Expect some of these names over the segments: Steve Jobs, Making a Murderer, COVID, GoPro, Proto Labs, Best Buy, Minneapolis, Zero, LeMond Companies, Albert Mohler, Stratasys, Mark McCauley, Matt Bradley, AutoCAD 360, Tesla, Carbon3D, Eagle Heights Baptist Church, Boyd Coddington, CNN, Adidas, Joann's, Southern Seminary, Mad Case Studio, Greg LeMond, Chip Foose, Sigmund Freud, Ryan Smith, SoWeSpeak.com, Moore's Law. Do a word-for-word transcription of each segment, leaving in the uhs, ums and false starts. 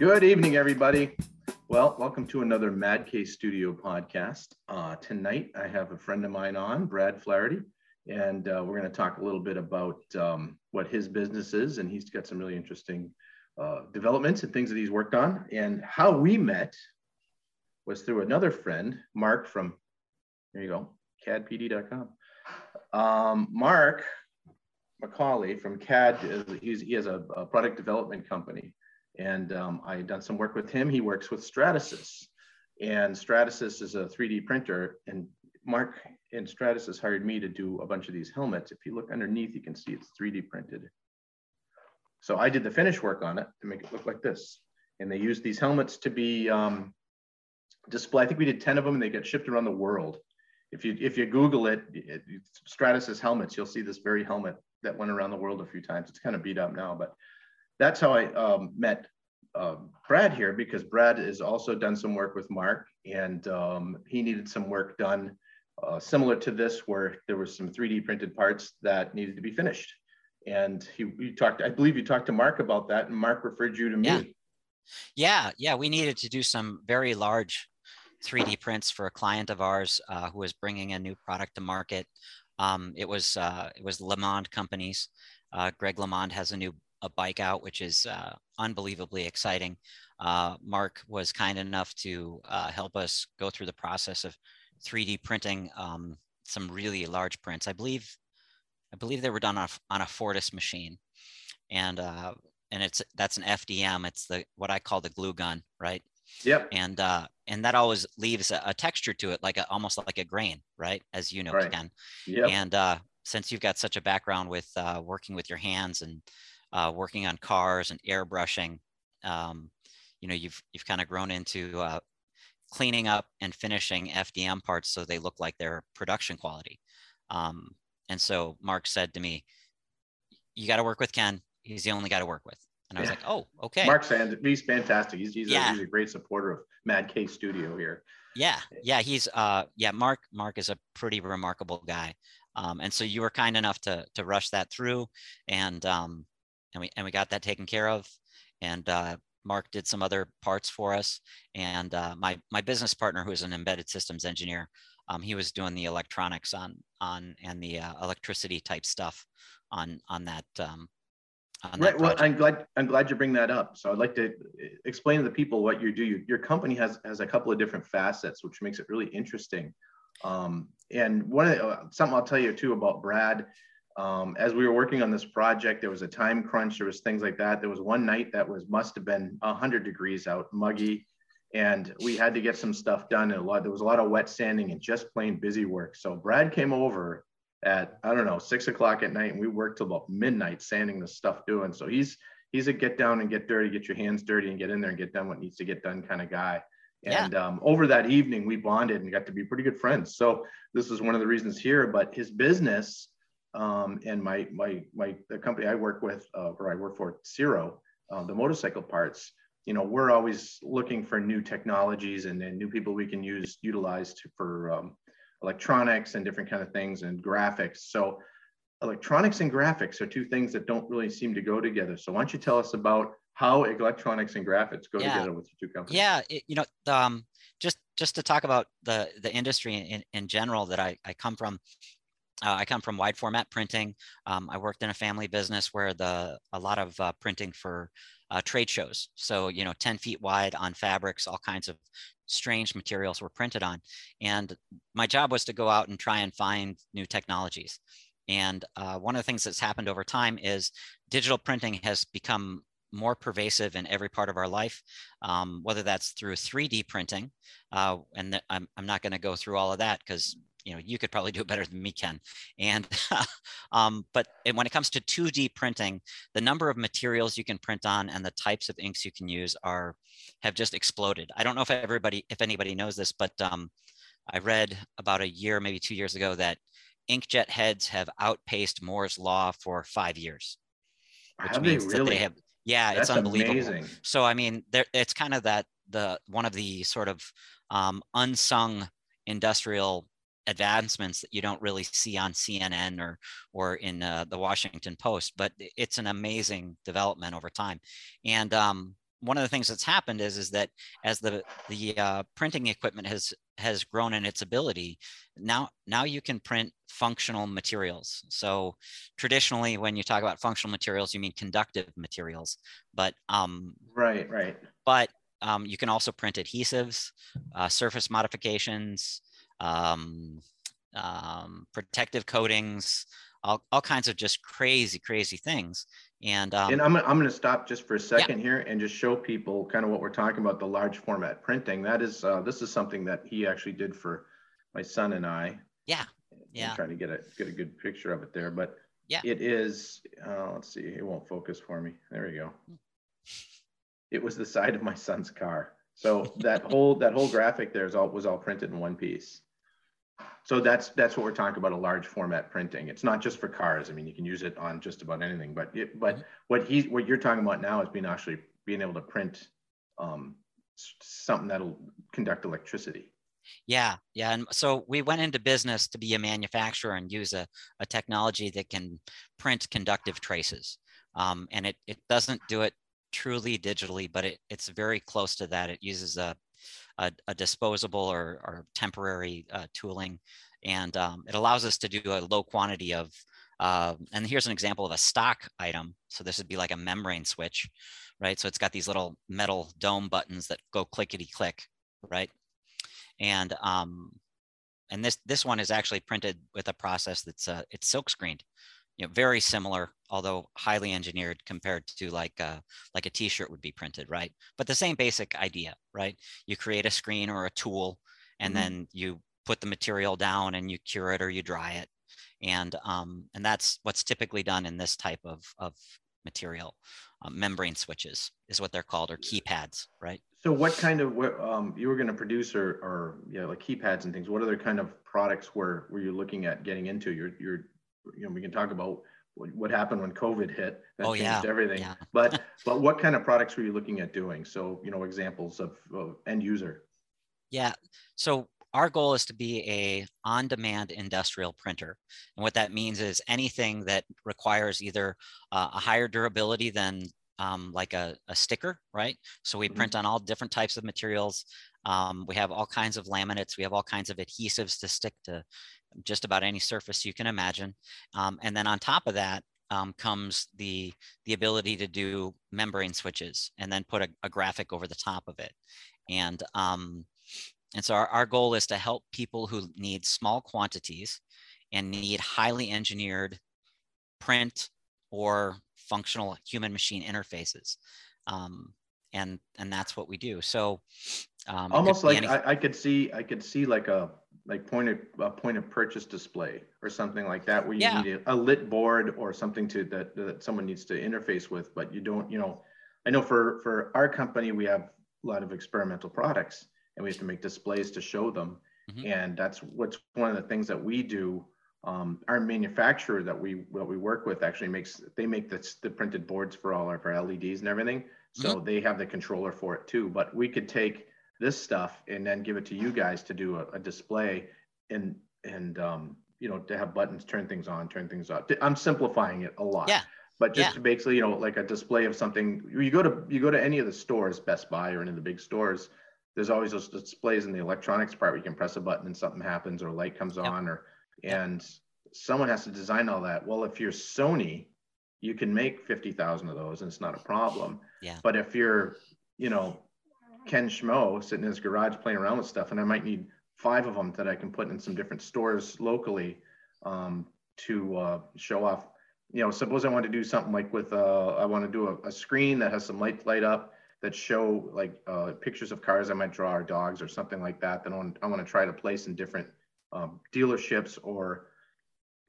Good evening, everybody. Well, welcome to another Mad Case Studio podcast. Uh, tonight, I have a friend of mine on, Brad Flaherty, and uh, we're going to talk a little bit about um, what his business is, and he's got some really interesting uh, developments and things that he's worked on. And how we met was through another friend, Mark from, there you go, C A D P D dot com. Um, Mark McCauley from C A D, he's, he has a, a product development company. And um, I had done some work with him. He works with Stratasys. And Stratasys is a three D printer. And Mark and Stratasys hired me to do a bunch of these helmets. If you look underneath, you can see it's three D printed. So I did the finish work on it to make it look like this. And they used these helmets to be um, displayed. I think we did ten of them, and they got shipped around the world. If you, if you Google it, it Stratasys helmets, you'll see this very helmet that went around the world a few times. It's kind of beat up now, but that's how I um, met uh, Brad here, because Brad has also done some work with Mark, and um, he needed some work done uh, similar to this, where there were some three D printed parts that needed to be finished. And he, he talked, I believe you talked to Mark about that, and Mark referred you to me. Yeah, yeah, yeah. We needed to do some very large three D prints for a client of ours uh, who was bringing a new product to market. Um, it was uh, it was LeMond Companies. Uh, Greg LeMond has a new a bike out, which is uh, unbelievably exciting. Uh, Mark was kind enough to uh, help us go through the process of three D printing um, some really large prints. I believe, I believe they were done on a, on a Fortis machine, and uh, and it's that's an F D M. It's the what I call the glue gun, right? Yep. And uh, and that always leaves a, a texture to it, like a, almost like a grain, right? As you know, right. Ken. Yep. And uh, since you've got such a background with uh, working with your hands and Uh, working on cars and airbrushing, um, you know, you've you've kind of grown into uh, cleaning up and finishing F D M parts so they look like they're production quality. Um, and so Mark said to me, "You got to work with Ken. He's the only guy to work with." And I was yeah. like, "Oh, okay." Mark's he's fantastic. He's he's, yeah. a, he's a great supporter of Mad Case Studio here. Yeah, yeah, he's uh, yeah. Mark Mark is a pretty remarkable guy, um, and so you were kind enough to to rush that through, and um, And we, and we got that taken care of, and uh, Mark did some other parts for us. And uh, my, my business partner, who is an embedded systems engineer, um, he was doing the electronics on, on and the uh, electricity type stuff on, on that. Um, on right. That well, I'm glad, I'm glad you bring that up. So I'd like to explain to the people what you do. You, your company has, has a couple of different facets, which makes it really interesting. Um, and one of the, uh, something I'll tell you too about Brad. Um, as we were working on this project, there was a time crunch, there was things like that. There was one night that was, must have been one hundred degrees out, muggy, and we had to get some stuff done. And a lot, there was a lot of wet sanding and just plain busy work. So Brad came over at, I don't know, six o'clock at night, and we worked till about midnight sanding this stuff doing. So he's, he's a get down and get dirty, get your hands dirty and get in there and get done what needs to get done kind of guy. And yeah. um, over that evening, we bonded and got to be pretty good friends. So this is one of the reasons here, but his business, um and my my my the company I work with uh or I work for, Zero, uh, the motorcycle parts, you know, we're always looking for new technologies and, and new people we can use utilize to, for um, electronics and different kind of things and graphics. So electronics and graphics are two things that don't really seem to go together. So why don't you tell us about how electronics and graphics go yeah. together with your two companies? Yeah, it, you know, um just just to talk about the the industry in in general that I I come from. Uh, I come from wide format printing. Um, I worked in a family business where the a lot of uh, printing for uh, trade shows. So, you know, ten feet wide on fabrics, all kinds of strange materials were printed on. And my job was to go out and try and find new technologies. And uh, one of the things that's happened over time is digital printing has become more pervasive in every part of our life, um, whether that's through three D printing. Uh, and th- I'm, I'm not going to go through all of that because you know, you could probably do it better than me, Ken. And um, but when it comes to two D printing, the number of materials you can print on and the types of inks you can use are have just exploded. I don't know if everybody, if anybody knows this, but um, I read about a year, maybe two years ago, that inkjet heads have outpaced Moore's Law for five years, which have means they really? That they have. Yeah, that's it's unbelievable. Amazing. So I mean, there, it's kind of that the one of the sort of um, unsung industrial advancements that you don't really see on C N N or or in uh, the Washington Post, but it's an amazing development over time. And um, one of the things that's happened is is that as the the uh, printing equipment has has grown in its ability, now now you can print functional materials. So traditionally, when you talk about functional materials, you mean conductive materials. But um, right, right. But um, you can also print adhesives, uh, surface modifications, um, um, protective coatings, all all kinds of just crazy, crazy things. And, um, and I'm, I'm going to stop just for a second yeah. here and just show people kind of what we're talking about, the large format printing. That is, uh, this is something that he actually did for my son and I. Yeah, yeah. I'm trying to get a, get a good picture of it there, but yeah, it is, uh, let's see, it won't focus for me. There we go. It was the side of my son's car. So that whole, that whole graphic there is all, was all printed in one piece. So that's that's what we're talking about, a large format printing. It's not just for cars. I mean, you can use it on just about anything. But it, but mm-hmm. what he what you're talking about now is being actually being able to print um, something that'll conduct electricity. Yeah, yeah. And so we went into business to be a manufacturer and use a a technology that can print conductive traces. Um, and it it doesn't do it truly digitally, but it it's very close to that. It uses a A, a disposable or, or temporary uh, tooling, and um, it allows us to do a low quantity of, uh, and here's an example of a stock item. So this would be like a membrane switch, right? So it's got these little metal dome buttons that go clickety click, right? And um, and this this one is actually printed with a process that's uh, it's silk screened, you know, very similar, although highly engineered compared to like a, like a t-shirt would be printed, right? But the same basic idea, right? You create a screen or a tool, and mm-hmm. then you put the material down and you cure it or you dry it. And um, and that's what's typically done in this type of, of material. Um, membrane switches is what they're called, or keypads, right? So what kind of, what, um, you were going to produce or, or yeah, like keypads and things, what other kind of products were, were you looking at getting into? You're, you're you know, we can talk about what happened when COVID hit. That oh, changed yeah. everything. Yeah. But but what kind of products were you looking at doing? So, you know, examples of, of end user. Yeah. So our goal is to be a on-demand industrial printer. And what that means is anything that requires either uh, a higher durability than um, like a, a sticker, right? So we mm-hmm. print on all different types of materials. Um, we have all kinds of laminates. We have all kinds of adhesives to stick to just about any surface you can imagine. Um, and then on top of that um, comes the, the ability to do membrane switches and then put a, a graphic over the top of it. And, um, and so our, our goal is to help people who need small quantities and need highly engineered print or functional human machine interfaces. Um, and, and that's what we do. So um, almost like any- I, I could see, I could see like a, like point of a point of purchase display or something like that, where you yeah. need a, a lit board or something to that, that someone needs to interface with, but you don't, you know, I know for, for our company, we have a lot of experimental products and we have to make displays to show them. Mm-hmm. And that's what's one of the things that we do. Um, our manufacturer that we, what we work with actually makes, they make the, the printed boards for all of our L E Ds and everything. So mm-hmm. they have the controller for it too, but we could take this stuff and then give it to you guys to do a, a display and, and um, you know, to have buttons, turn things on, turn things off. I'm simplifying it a lot, yeah. but just yeah. to basically, you know, like a display of something. You go to, you go to any of the stores, Best Buy or any of the big stores, there's always those displays in the electronics part where you can press a button and something happens or a light comes yep. on or, and yep. someone has to design all that. Well, if you're Sony, you can make fifty thousand of those and it's not a problem. Yeah. But if you're, you know, Ken Schmo sitting in his garage playing around with stuff, and I might need five of them that I can put in some different stores locally um, to uh, show off. You know, suppose I want to do something like with, uh, I want to do a, a screen that has some lights light up that show like uh, pictures of cars I might draw or dogs or something like that. Then I want, I want to try to place in different um, dealerships or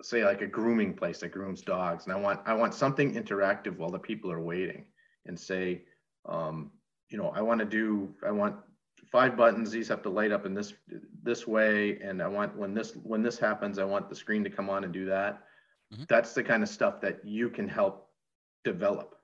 say like a grooming place that grooms dogs. And I want, I want something interactive while the people are waiting and say, um, you know, I want to do, I want five buttons. These have to light up in this, this way. And I want, when this, when this happens, I want the screen to come on and do that. Mm-hmm. That's the kind of stuff that you can help develop.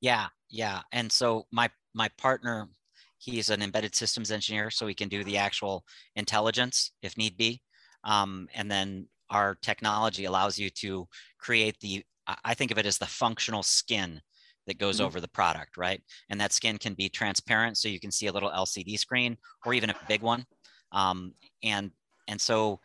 Yeah. Yeah. And so my, my partner, he's an embedded systems engineer, so he can do the actual intelligence if need be. Um, and then our technology allows you to create the, I think of it as the functional skin that goes mm-hmm. over the product, right? And that skin can be transparent, so you can see a little L C D screen or even a big one. Um, and and so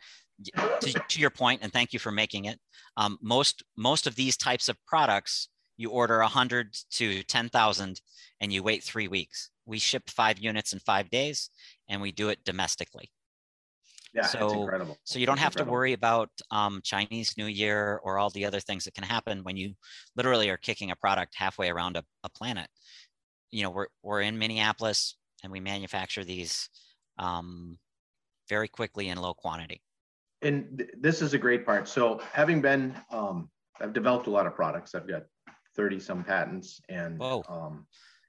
to, to your point, and thank you for making it, um, most most of these types of products, you order one hundred to ten thousand and you wait three weeks. We ship five units in five days and we do it domestically. Yeah, so, that's incredible. So you don't that's have incredible. to worry about um, Chinese New Year or all the other things that can happen when you literally are kicking a product halfway around a, a planet. You know, we're, we're in Minneapolis and we manufacture these um, very quickly in low quantity. And th- this is a great part. So having been, um, I've developed a lot of products. I've got thirty some patents and Whoa. um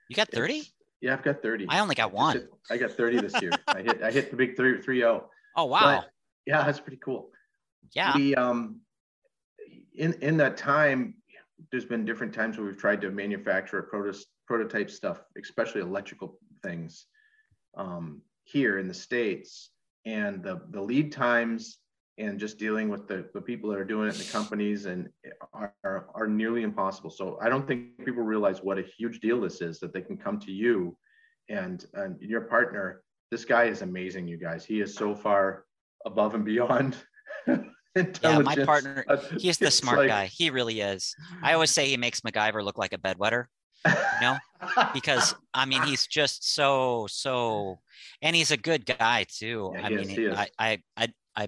you got thirty? Yeah, I've got thirty. I only got one. Hit, I got thirty this year. I hit I hit the big three three oh. Oh wow. But yeah, that's pretty cool. Yeah. The um in in that time, there's been different times where we've tried to manufacture proto- prototype stuff, especially electrical things, um, here in the States, and the the lead times and just dealing with the, the people that are doing it in the companies and are, are, are nearly impossible. So I don't think people realize what a huge deal this is, that they can come to you and, and your partner. This guy is amazing, you guys. He is so far above and beyond. Yeah, my partner, he is the smart like, guy. He really is. I always say he makes MacGyver look like a bedwetter, you know, because I mean, he's just so, so, and he's a good guy too. Yeah, I mean, is, he is. I, I, I, I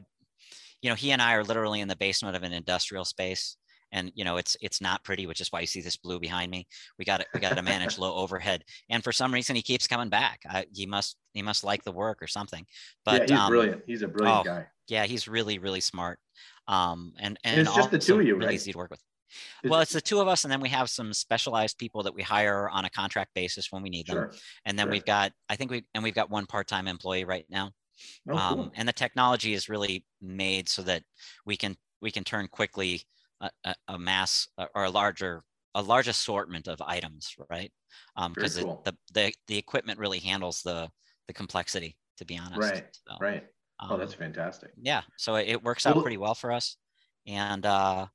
you know, he and I are literally in the basement of an industrial space, and you know, it's it's not pretty, which is why you see this blue behind me. We got we got to manage low overhead, and for some reason, he keeps coming back. I, he must he must like the work or something. But yeah, he's um, brilliant. He's a brilliant oh, guy. Yeah, he's really really smart. Um, and and, and it's just the two of you, really right? Easy to work with. It's, well, it's the two of us, and then we have some specialized people that we hire on a contract basis when we need sure, them. And then sure. we've got I think we and we've got one part-time employee right now. Oh, cool. Um, and the technology is really made so that we can we can turn quickly a, a, a mass or a larger a large assortment of items, right? Um, because cool. the, the the equipment really handles the the complexity, to be honest. Right. So, right. Oh, um, that's fantastic. Yeah. So it, it works out well, pretty well for us. And uh,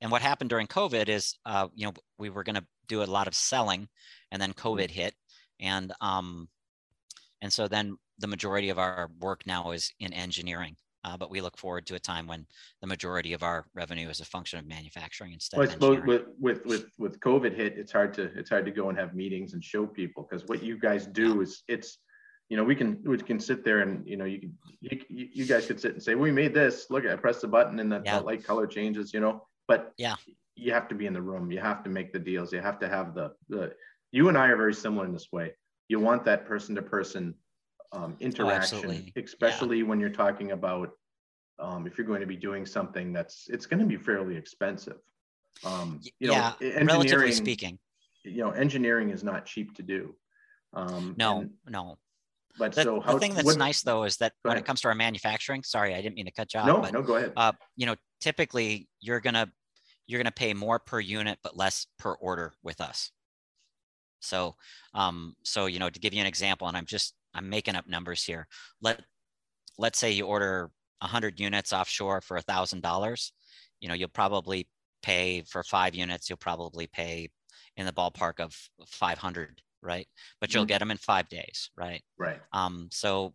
and what happened during COVID is, uh, you know, we were going to do a lot of selling, and then COVID hit, and um, and so then. The majority of our work now is in engineering, uh, but we look forward to a time when the majority of our revenue is a function of manufacturing instead well, of engineering. With, with, with, with COVID hit, it's hard to, it's hard to go and have meetings and show people, because what you guys do yeah. is it's, you know, we can, we can sit there and, you know, you can, you, you guys could sit and say, we made this, look, I press the button and the yeah. light color changes, you know, but yeah, you have to be in the room. You have to make the deals. You have to have the, the, you and I are very similar in this way. You want that person to person Um, interaction, oh, especially yeah. when you're talking about um, if you're going to be doing something that's it's going to be fairly expensive. Um, you yeah, know, relatively speaking. You know, engineering is not cheap to do. Um, no, and, no. But the, so how, the thing that's what, nice though is that when it comes to our manufacturing, sorry, I didn't mean to cut you off. No, but, no, go ahead. Uh, you know, typically you're gonna you're gonna pay more per unit but less per order with us. So, um, so you know, to give you an example, and I'm just I'm making up numbers here. Let, let's say you order one hundred units offshore for one thousand dollars. You know, you'll probably pay for five units. You'll probably pay in the ballpark of five hundred, right? But you'll mm-hmm. get them in five days, right? Right. Um, so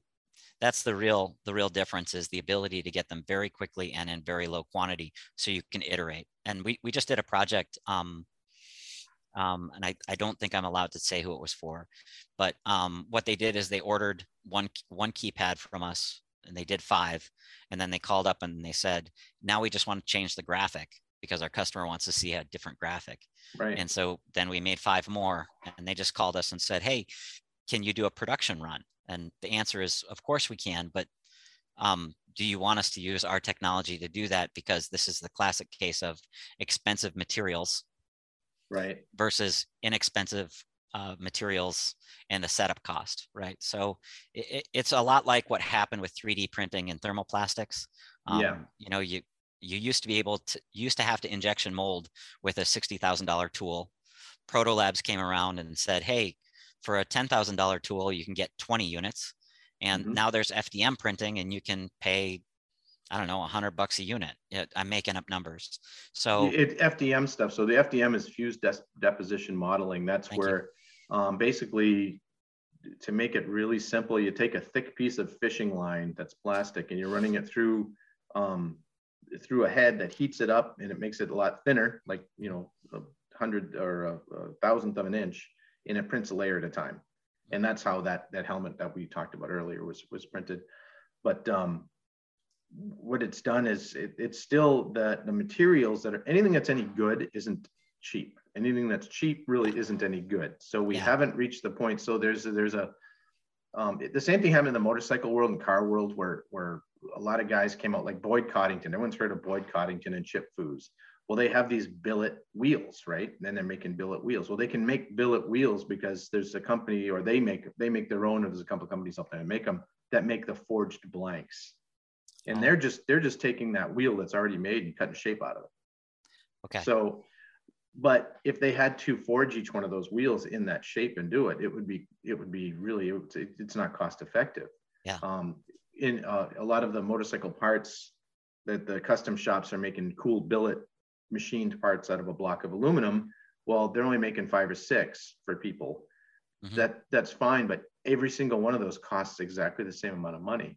that's the real the real difference, is the ability to get them very quickly and in very low quantity, so you can iterate. And we we just did a project. Um, Um, and I, I don't think I'm allowed to say who it was for, but um, what they did is they ordered one one keypad from us, and they did five, and then they called up and they said, now we just want to change the graphic because our customer wants to see a different graphic. Right. And so then we made five more, and they just called us and said, hey, can you do a production run? And the answer is, of course we can, but um, do you want us to use our technology to do that? Because this is the classic case of expensive materials. Right. Versus inexpensive uh, materials and a setup cost, right? So it, it's a lot like what happened with three D printing and thermoplastics. Um, yeah. You know, you you used to be able to used to have to injection mold with a sixty thousand dollars tool. Proto Labs came around and said, hey, for a ten thousand dollars tool, you can get twenty units. And mm-hmm. now there's F D M printing, and you can pay I don't know, a hundred bucks a unit. It, I'm making up numbers. So it, F D M stuff. So the F D M is fused de deposition modeling. That's where um, basically, to make it really simple, you take a thick piece of fishing line that's plastic and you're running it through um, through a head that heats it up, and it makes it a lot thinner, like, you know, a hundred or a, a thousandth of an inch, and it prints a layer at a time. And that's how that that helmet that we talked about earlier was was printed. But um, what it's done is it, it's still that the materials that are, anything that's any good isn't cheap. Anything that's cheap really isn't any good. So we yeah. haven't reached the point. So there's a, there's a um, it, the same thing happened in the motorcycle world and car world, where where a lot of guys came out, like Boyd Coddington. Everyone's heard of Boyd Coddington and Chip Foose. Well, they have these billet wheels, right? And then they're making billet wheels. Well, they can make billet wheels because there's a company, or they make they make their own, or there's a couple of companies up there that make them, that make the forged blanks. And oh. they're just they're just taking that wheel that's already made and cutting shape out of it. Okay. So, but if they had to forge each one of those wheels in that shape and do it, it would be it would be really it, it's not cost effective. Yeah. Um, in uh, a lot of the motorcycle parts that the custom shops are making, cool billet machined parts out of a block of aluminum, well, they're only making five or six for people. Mm-hmm. That that's fine, but every single one of those costs exactly the same amount of money.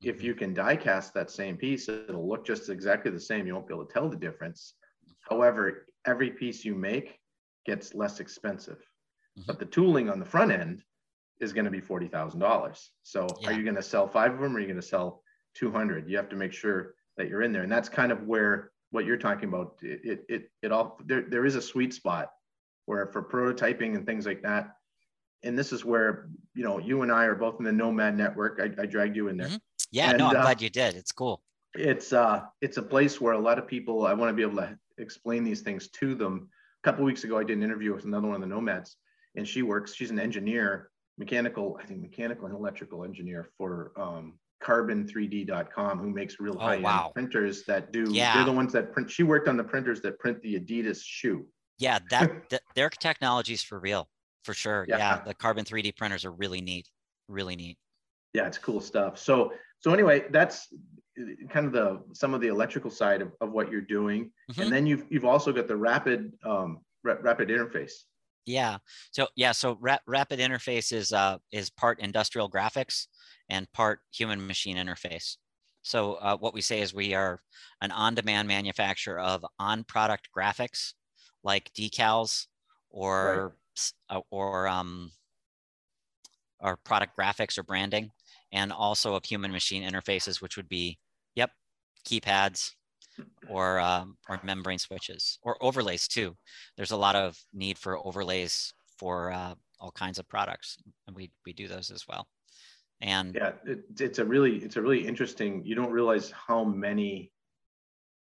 Mm-hmm. If you can die cast that same piece, it'll look just exactly the same. You won't be able to tell the difference. However, every piece you make gets less expensive. Mm-hmm. But the tooling on the front end is going to be forty thousand dollars. So yeah. are you going to sell five of them, or are you going to sell two hundred? You have to make sure that you're in there. And that's kind of where what you're talking about, it, it, it, it all, there, there is a sweet spot where for prototyping and things like that. And this is where, you know, you and I are both in the Nomad Network. I, I dragged you in there. Mm-hmm. Yeah, and, no, I'm uh, glad you did. It's cool. It's, uh, it's a place where a lot of people, I want to be able to explain these things to them. A couple of weeks ago, I did an interview with another one of the Nomads, and she works, she's an engineer, mechanical, I think mechanical and electrical engineer for, um, Carbon three D dot com, who makes real high end oh, wow. printers that do, yeah. they're the ones that print, she worked on the printers that print the Adidas shoe. Yeah, that, that their technology is for real, for sure. Yeah. yeah, the Carbon three D printers are really neat, really neat. Yeah, it's cool stuff. So, so anyway, that's kind of the, some of the electrical side of, of what you're doing. Mm-hmm. And then you've, you've also got the rapid, um, ra rapid interface. Yeah, so yeah, so ra rapid interface is, uh, is part industrial graphics and part human machine interface. So uh, what we say is we are an on-demand manufacturer of on-product graphics like decals or, right. uh, or, um, or product graphics or branding, and also of human machine interfaces, which would be, yep, keypads or, um, or membrane switches or overlays too. There's a lot of need for overlays for uh, all kinds of products, and we, we do those as well. And yeah, it, it's a really, it's a really interesting, you don't realize how many,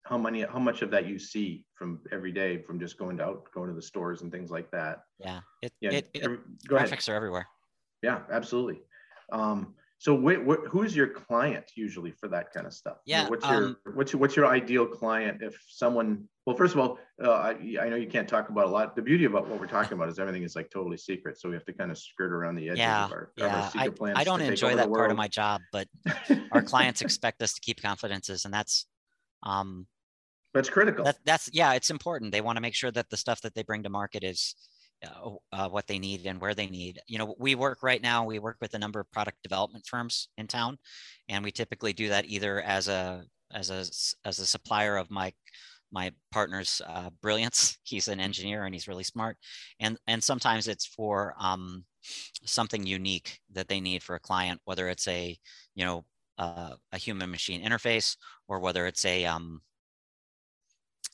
how many, how much of that you see from every day, from just going out, going to the stores and things like that. Yeah. It, yeah it, it, every, go graphics ahead. Are everywhere. Yeah, absolutely. Um, so wh wh who's your client usually for that kind of stuff? Yeah. You know, what's your, um, what's your, what's your ideal client? If someone, well, first of all, uh, I, I know you can't talk about a lot. The beauty about what we're talking about is everything is like totally secret. So we have to kind of skirt around the edges yeah, of our, yeah. of our secret I, plans. I don't enjoy that part of my job, but our clients expect us to keep confidences, and that's, um, but it's critical. That, that's yeah, it's important. They want to make sure that the stuff that they bring to market is, Uh, uh, what they need and where they need. You know, we work right now, we work with a number of product development firms in town, and we typically do that either as a as a as a supplier of my my partner's uh, brilliance. He's an engineer and he's really smart, and and sometimes it's for um, something unique that they need for a client, whether it's a you know uh, a human machine interface, or whether it's a um,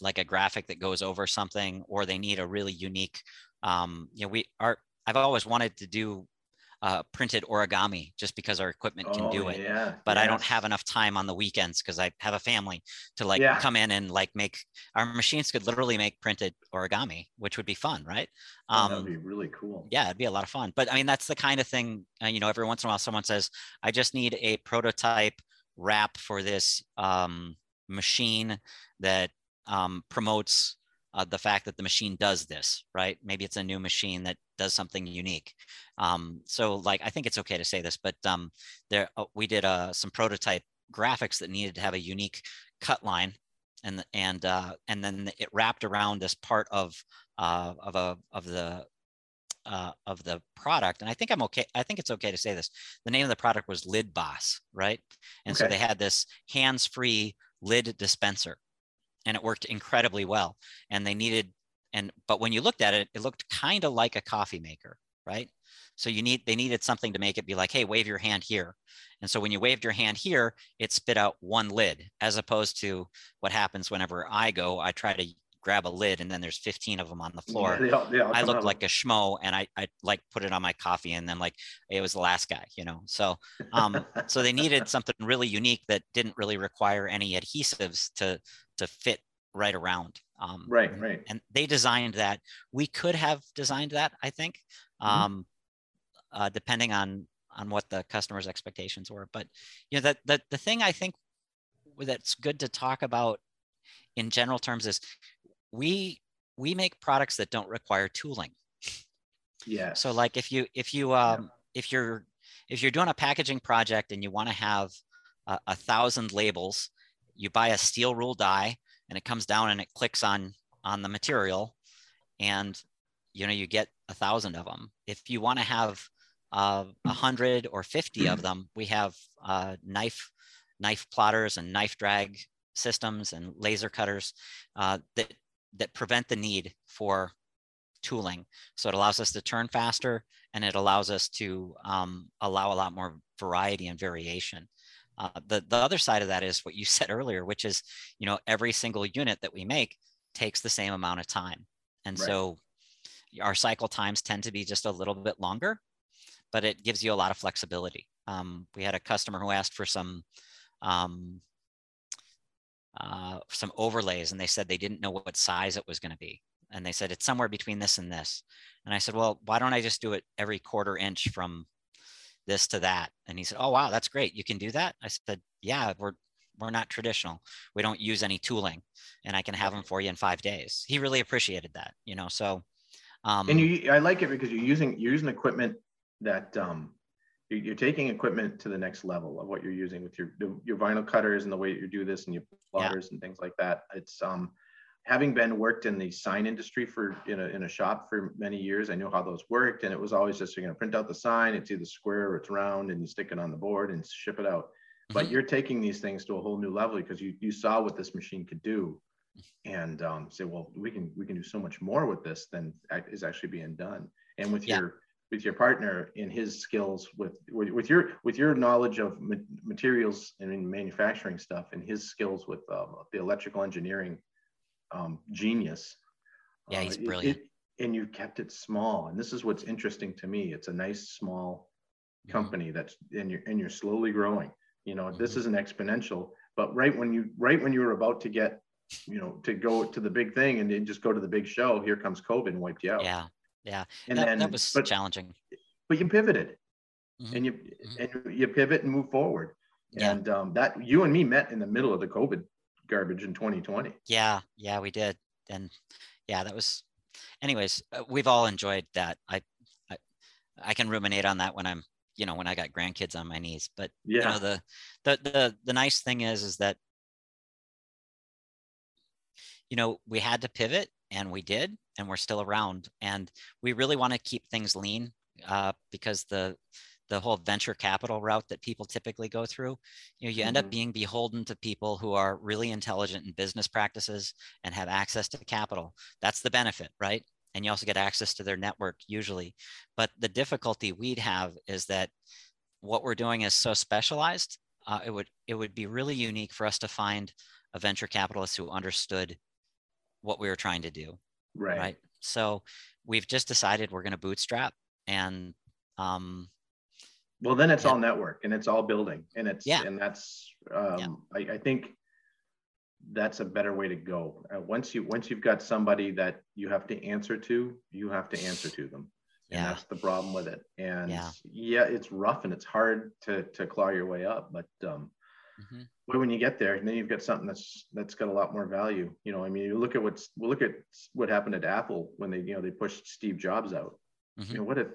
like a graphic that goes over something, or they need a really unique. Um, you know, we are, I've always wanted to do uh, printed origami just because our equipment can oh, do it, yeah, but yes. I don't have enough time on the weekends because I have a family to like yeah. come in and like make, our machines could literally make printed origami, which would be fun, right? Um, that'd be really cool. Yeah, it'd be a lot of fun. But I mean, that's the kind of thing, uh, you know, every once in a while someone says, I just need a prototype wrap for this um, machine that um, promotes Uh, the fact that the machine does this, right? Maybe it's a new machine that does something unique. Um, so like, I think it's okay to say this, but um, there uh, we did uh, some prototype graphics that needed to have a unique cut line, and and uh, and then it wrapped around as part of uh, of a of the uh, of the product. And I think I'm okay. I think it's okay to say this. The name of the product was Lid Boss, right? And okay. So they had this hands-free lid dispenser, and it worked incredibly well. And they needed and but when you looked at it, it looked kind of like a coffee maker, right? So you need they needed something to make it be like, hey, wave your hand here. And so when you waved your hand here, it spit out one lid, as opposed to what happens whenever I go, I try to grab a lid and then there's fifteen of them on the floor. Yeah, they all, they all I looked out. Like a schmo, and I, I like put it on my coffee, and then like it was the last guy, you know? So, um, so they needed something really unique that didn't really require any adhesives to, to fit right around. Um, right, right. And they designed that. We could have designed that, I think. Mm-hmm. Um, Uh, depending on on what the customer's expectations were. But you know, that, that the thing I think that's good to talk about in general terms is we we make products that don't require tooling. Yeah. So like if you if you um, yeah. if you're if you're doing a packaging project and you want to have a, a thousand labels, you buy a steel rule die and it comes down and it clicks on on the material, and you know you get a thousand of them. If you want to have Uh, one hundred or fifty of them, we have uh, knife knife plotters and knife drag systems and laser cutters uh, that that prevent the need for tooling. So it allows us to turn faster, and it allows us to um, allow a lot more variety and variation. Uh, the, the other side of that is what you said earlier, which is, you know, every single unit that we make takes the same amount of time. And right. So our cycle times tend to be just a little bit longer, but it gives you a lot of flexibility. Um, we had a customer who asked for some um, uh, some overlays, and they said they didn't know what size it was going to be. And they said, it's somewhere between this and this. And I said, well, why don't I just do it every quarter inch from this to that? And he said, oh, wow, that's great. You can do that? I said, yeah, we're we're not traditional. We don't use any tooling, and I can have them for you in five days. He really appreciated that, you know, so. Um, and you, I like it because you're using you're using equipment that um, you're taking equipment to the next level of what you're using with your your vinyl cutters and the way you do this and your plotters, yeah, and things like that. It's um, having been worked in the sign industry for in a, in a shop for many years, I know how those worked, and it was always just, you're gonna print out the sign, it's either square or it's round, and you stick it on the board and ship it out. Mm-hmm. But you're taking these things to a whole new level because you you saw what this machine could do, and um, say, well, we can we can do so much more with this than is actually being done. And with yeah. your with your partner in his skills, with, with, with your with your knowledge of ma materials and manufacturing stuff, and his skills with um, the electrical engineering um, genius. Yeah, he's uh, brilliant. It, it, and you kept it small. And this is what's interesting to me. It's a nice, small company, mm-hmm, that's, and you're, and you're slowly growing. You know, mm-hmm, this is an exponential, but right when you, right when you were about to get, you know, to go to the big thing and then just go to the big show, here comes COVID and wiped you out. Yeah. Yeah, and that, then, that was but, challenging. But you pivoted, mm-hmm, and you mm-hmm, and you pivot and move forward. Yeah. And um, that you and me met in the middle of the COVID garbage in twenty twenty. Yeah, yeah, we did. And yeah, that was. Anyways, we've all enjoyed that. I, I, I can ruminate on that when I'm, you know, when I got grandkids on my knees. But yeah, you know, the, the the the nice thing is, is that, you know, we had to pivot, and we did, and we're still around, and we really want to keep things lean uh, because the the whole venture capital route that people typically go through, you know, you end mm-hmm up being beholden to people who are really intelligent in business practices and have access to capital. That's the benefit, right? And you also get access to their network usually. But the difficulty we'd have is that what we're doing is so specialized. Uh, it would it would be really unique for us to find a venture capitalist who understood what we were trying to do. Right. Right. So we've just decided we're going to bootstrap, and um, well, then it's yeah. all network, and it's all building, and it's, yeah. and that's, um, yeah. I, I think that's a better way to go. Uh, once you, once you've got somebody that you have to answer to, you have to answer to them. And yeah. that's the problem with it. And yeah. yeah, it's rough and it's hard to, to claw your way up, but, um, mm-hmm, but when you get there, and then you've got something that's that's got a lot more value. You know, I mean, you look at what's well, look at what happened at Apple when they, you know, they pushed Steve Jobs out. Mm-hmm. You know, what a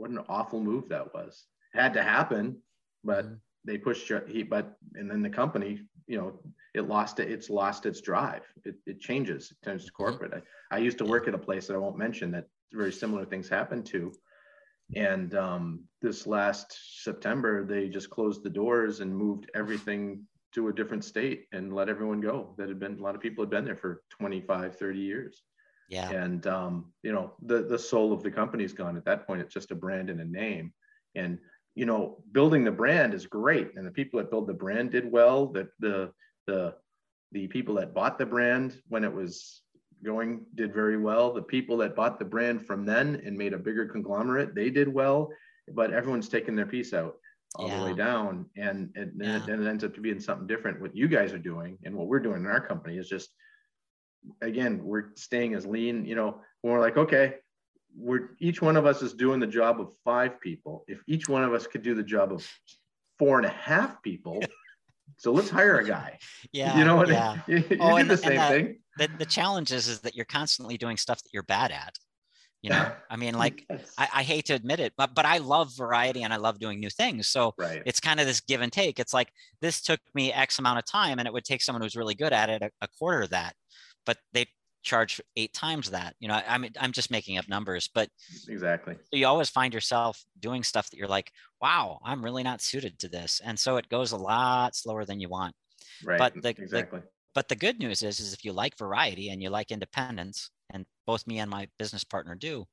what an awful move that was. It had to happen, but mm-hmm, they pushed he but and then the company, you know, it lost it, it's lost its drive. It, it changes, it turns to corporate. I, I used to work at a place that I won't mention that very similar things happened to. And um, this last September, they just closed the doors and moved everything to a different state and let everyone go. That had been, a lot of people had been there for twenty-five, thirty years. Yeah. And, um, you know, the, the soul of the company's gone at that point. It's just a brand and a name. And, you know, building the brand is great. And the people that build the brand did well, that the, the, the people that bought the brand when it was going did very well. The people that bought the brand from then and made a bigger conglomerate, they did well, but everyone's taking their piece out all yeah. the way down. And, and, yeah. and it ends up to being something different. What you guys are doing and what we're doing in our company is just, again, we're staying as lean, you know, we're like, okay, we're, each one of us is doing the job of five people. If each one of us could do the job of four and a half people, so let's hire a guy. Yeah. You know what? Yeah. You, you oh, do and, the same that, thing. The, the challenge is, is that you're constantly doing stuff that you're bad at. You know, I mean, like, I, I hate to admit it, but but I love variety and I love doing new things. So right. it's kind of this give and take. It's like, this took me X amount of time and it would take someone who's really good at it a, a quarter of that, but they charge eight times that. You know, I, I mean, I'm just making up numbers, but exactly. You always find yourself doing stuff that you're like, wow, I'm really not suited to this. And so it goes a lot slower than you want. Right. But the, exactly. the, but the good news is, is if you like variety and you like independence, and both me and my business partner do,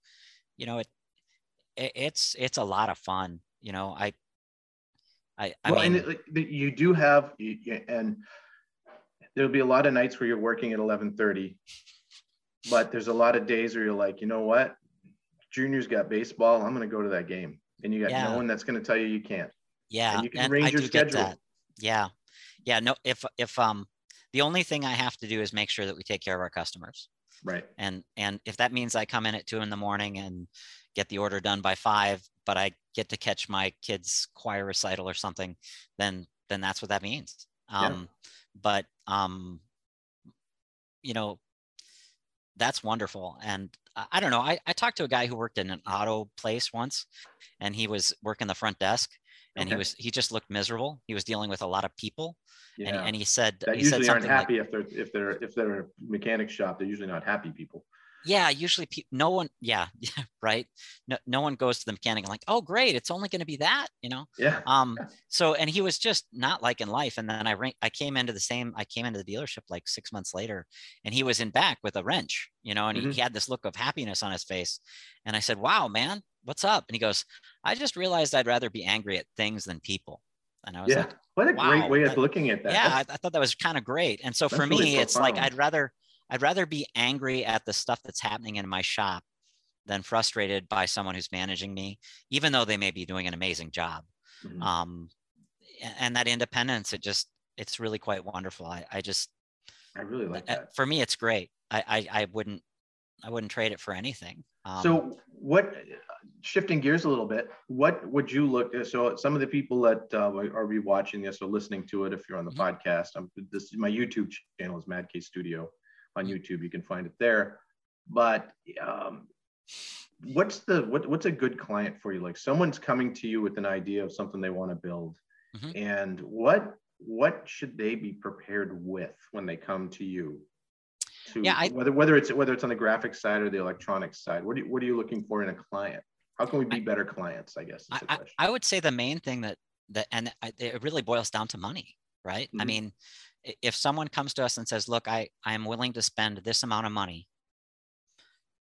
you know, it, it it's, it's a lot of fun. You know, I, I, I well, mean, and it, you do have, you, and there'll be a lot of nights where you're working at eleven thirty, but there's a lot of days where you're like, you know what, Junior's got baseball, I'm going to go to that game. And you got yeah. no one that's going to tell you you can't. Yeah. And you can and arrange I your schedule. Yeah. Yeah. No, if, if, um, the only thing I have to do is make sure that we take care of our customers. Right. And, and if that means I come in at two in the morning and get the order done by five, but I get to catch my kid's choir recital or something, then, then that's what that means. Um, yeah. But, um, you know, that's wonderful. And I, I don't know, I, I talked to a guy who worked in an auto place once, and he was working the front desk, and okay. he was, he just looked miserable. He was dealing with a lot of people. Yeah. And, and he said, that he usually said something aren't happy like, if they're, if they're, if they're a mechanic shop, they're usually not happy people. Yeah. Usually pe- no one. Yeah. yeah right. No, no one goes to the mechanic and like, oh, great, it's only going to be that, you know? Yeah. Um, so, and he was just not liking life. And then I ran, I came into the same, I came into the dealership like six months later, and he was in back with a wrench, you know, and mm-hmm. he had this look of happiness on his face. And I said, wow, man, what's up? And he goes, I just realized I'd rather be angry at things than people. And I was yeah. like, what a wow, great way that, of looking at that. Yeah, I, I thought that was kind of great. And so for me, really it's like, I'd rather, I'd rather be angry at the stuff that's happening in my shop than frustrated by someone who's managing me, even though they may be doing an amazing job. Mm-hmm. Um, and that independence, it just, it's really quite wonderful. I, I just, I really like that. For me, it's great. I, I, I wouldn't, I wouldn't trade it for anything. Um, so what, shifting gears a little bit, what would you look at? So some of the people that uh, are rewatching this or listening to it, if you're on the mm-hmm. podcast, I'm, this my YouTube channel is Mad Case Studio on YouTube. You can find it there. But um, what's the what, what's a good client for you? Like, someone's coming to you with an idea of something they want to build, mm-hmm. and what what should they be prepared with when they come to you? To, yeah, I, whether whether it's whether it's on the graphic side or the electronics side, what do you, what are you looking for in a client? How can we be I, better clients? I guess is the I, question. I would say the main thing that that and it really boils down to money, right? Mm-hmm. I mean, if someone comes to us and says, "Look, I I am willing to spend this amount of money,"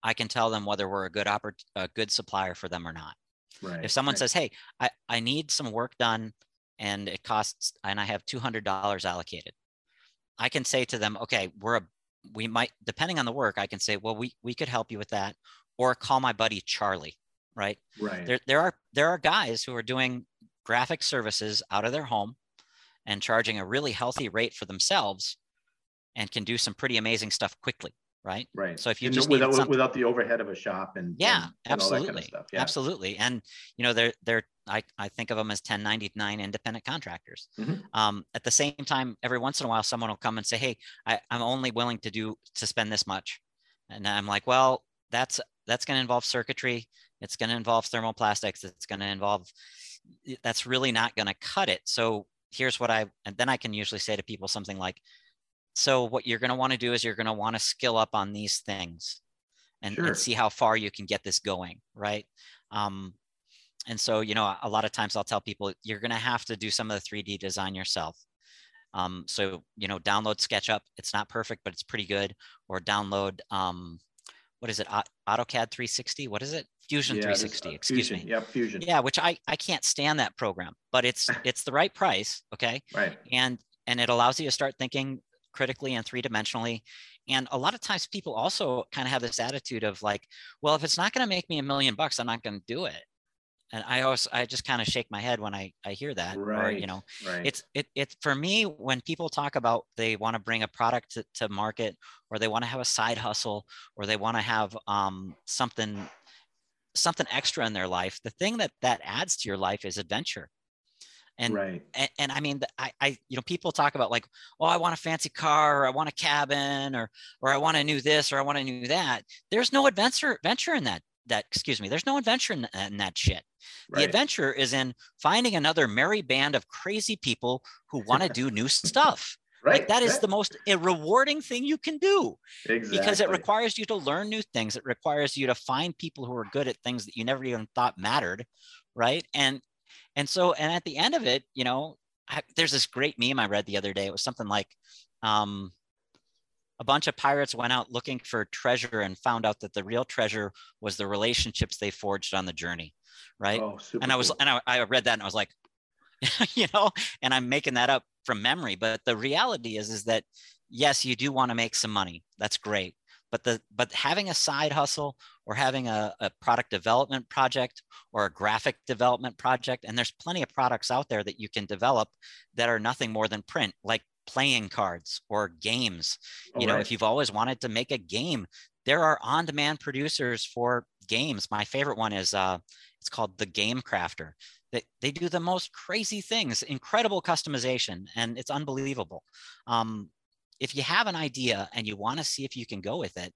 I can tell them whether we're a good oper- a good supplier for them or not. Right. If someone right. says, "Hey, I I need some work done, and it costs, and I have two hundred dollars allocated," I can say to them, "Okay, we're a we might, depending on the work, I can say, well, we, we could help you with that, or call my buddy, Charlie, right? Right. There, there are, there are guys who are doing graphic services out of their home and charging a really healthy rate for themselves and can do some pretty amazing stuff quickly. Right. Right. So if you and just without, without the overhead of a shop and yeah, and, and absolutely. All that kind of stuff. Yeah. Absolutely. And you know, they're, they're, I, I think of them as ten ninety-nine independent contractors. Mm-hmm. Um, at the same time, every once in a while, someone will come and say, "Hey, I, I'm only willing to do to spend this much," and I'm like, "Well, that's that's going to involve circuitry. It's going to involve thermoplastics. It's going to involve that's really not going to cut it. So here's what I, and then I can usually say to people something like, so what you're going to want to do is you're going to want to skill up on these things and, sure. and see how far you can get this going. Right. Um, and so, you know, a lot of times I'll tell people, you're going to have to do some of the three D design yourself. Um, so, you know, download SketchUp. It's not perfect, but it's pretty good. Or download, um, what is it? AutoCAD three sixty. What is it? Fusion yeah, three sixty, excuse Fusion. me. Yeah, Fusion. Yeah, which I, I can't stand that program, but it's it's the right price, okay? Right. And and it allows you to start thinking critically and three-dimensionally. And a lot of times people also kind of have this attitude of like, well, if it's not going to make me a million bucks, I'm not going to do it. And I always, I just kind of shake my head when I, I hear that, right. Or, you know, right. it's, it, it's for me, when people talk about, they want to bring a product to, to market, or they want to have a side hustle, or they want to have um, something, something extra in their life. The thing that that adds to your life is adventure. And, right. and, and I mean, I, I, you know, people talk about like, oh, I want a fancy car, or I want a cabin, or, or I want to do this, or I want to do that. There's no adventure, adventure in that. that, excuse me, there's no adventure in, in that shit. Right. The adventure is in finding another merry band of crazy people who want to do new stuff. Right. Like that is right. the most rewarding thing you can do, exactly. because it requires you to learn new things. It requires you to find people who are good at things that you never even thought mattered. Right. And, and so, and at the end of it, you know, I, there's this great meme I read the other day. It was something like, um, a bunch of pirates went out looking for treasure and found out that the real treasure was the relationships they forged on the journey. Right. Oh, and I was, cool. and I, I read that and I was like, you know, and I'm making that up from memory, but the reality is, is that yes, you do want to make some money. That's great. But the, but having a side hustle, or having a, a product development project, or a graphic development project. And there's plenty of products out there that you can develop that are nothing more than print, like playing cards or games. You All know, right. if you've always wanted to make a game, there are on-demand producers for games. My favorite one is, uh, it's called The Game Crafter. They, they do the most crazy things, incredible customization, and it's unbelievable. Um, if you have an idea and you want to see if you can go with it,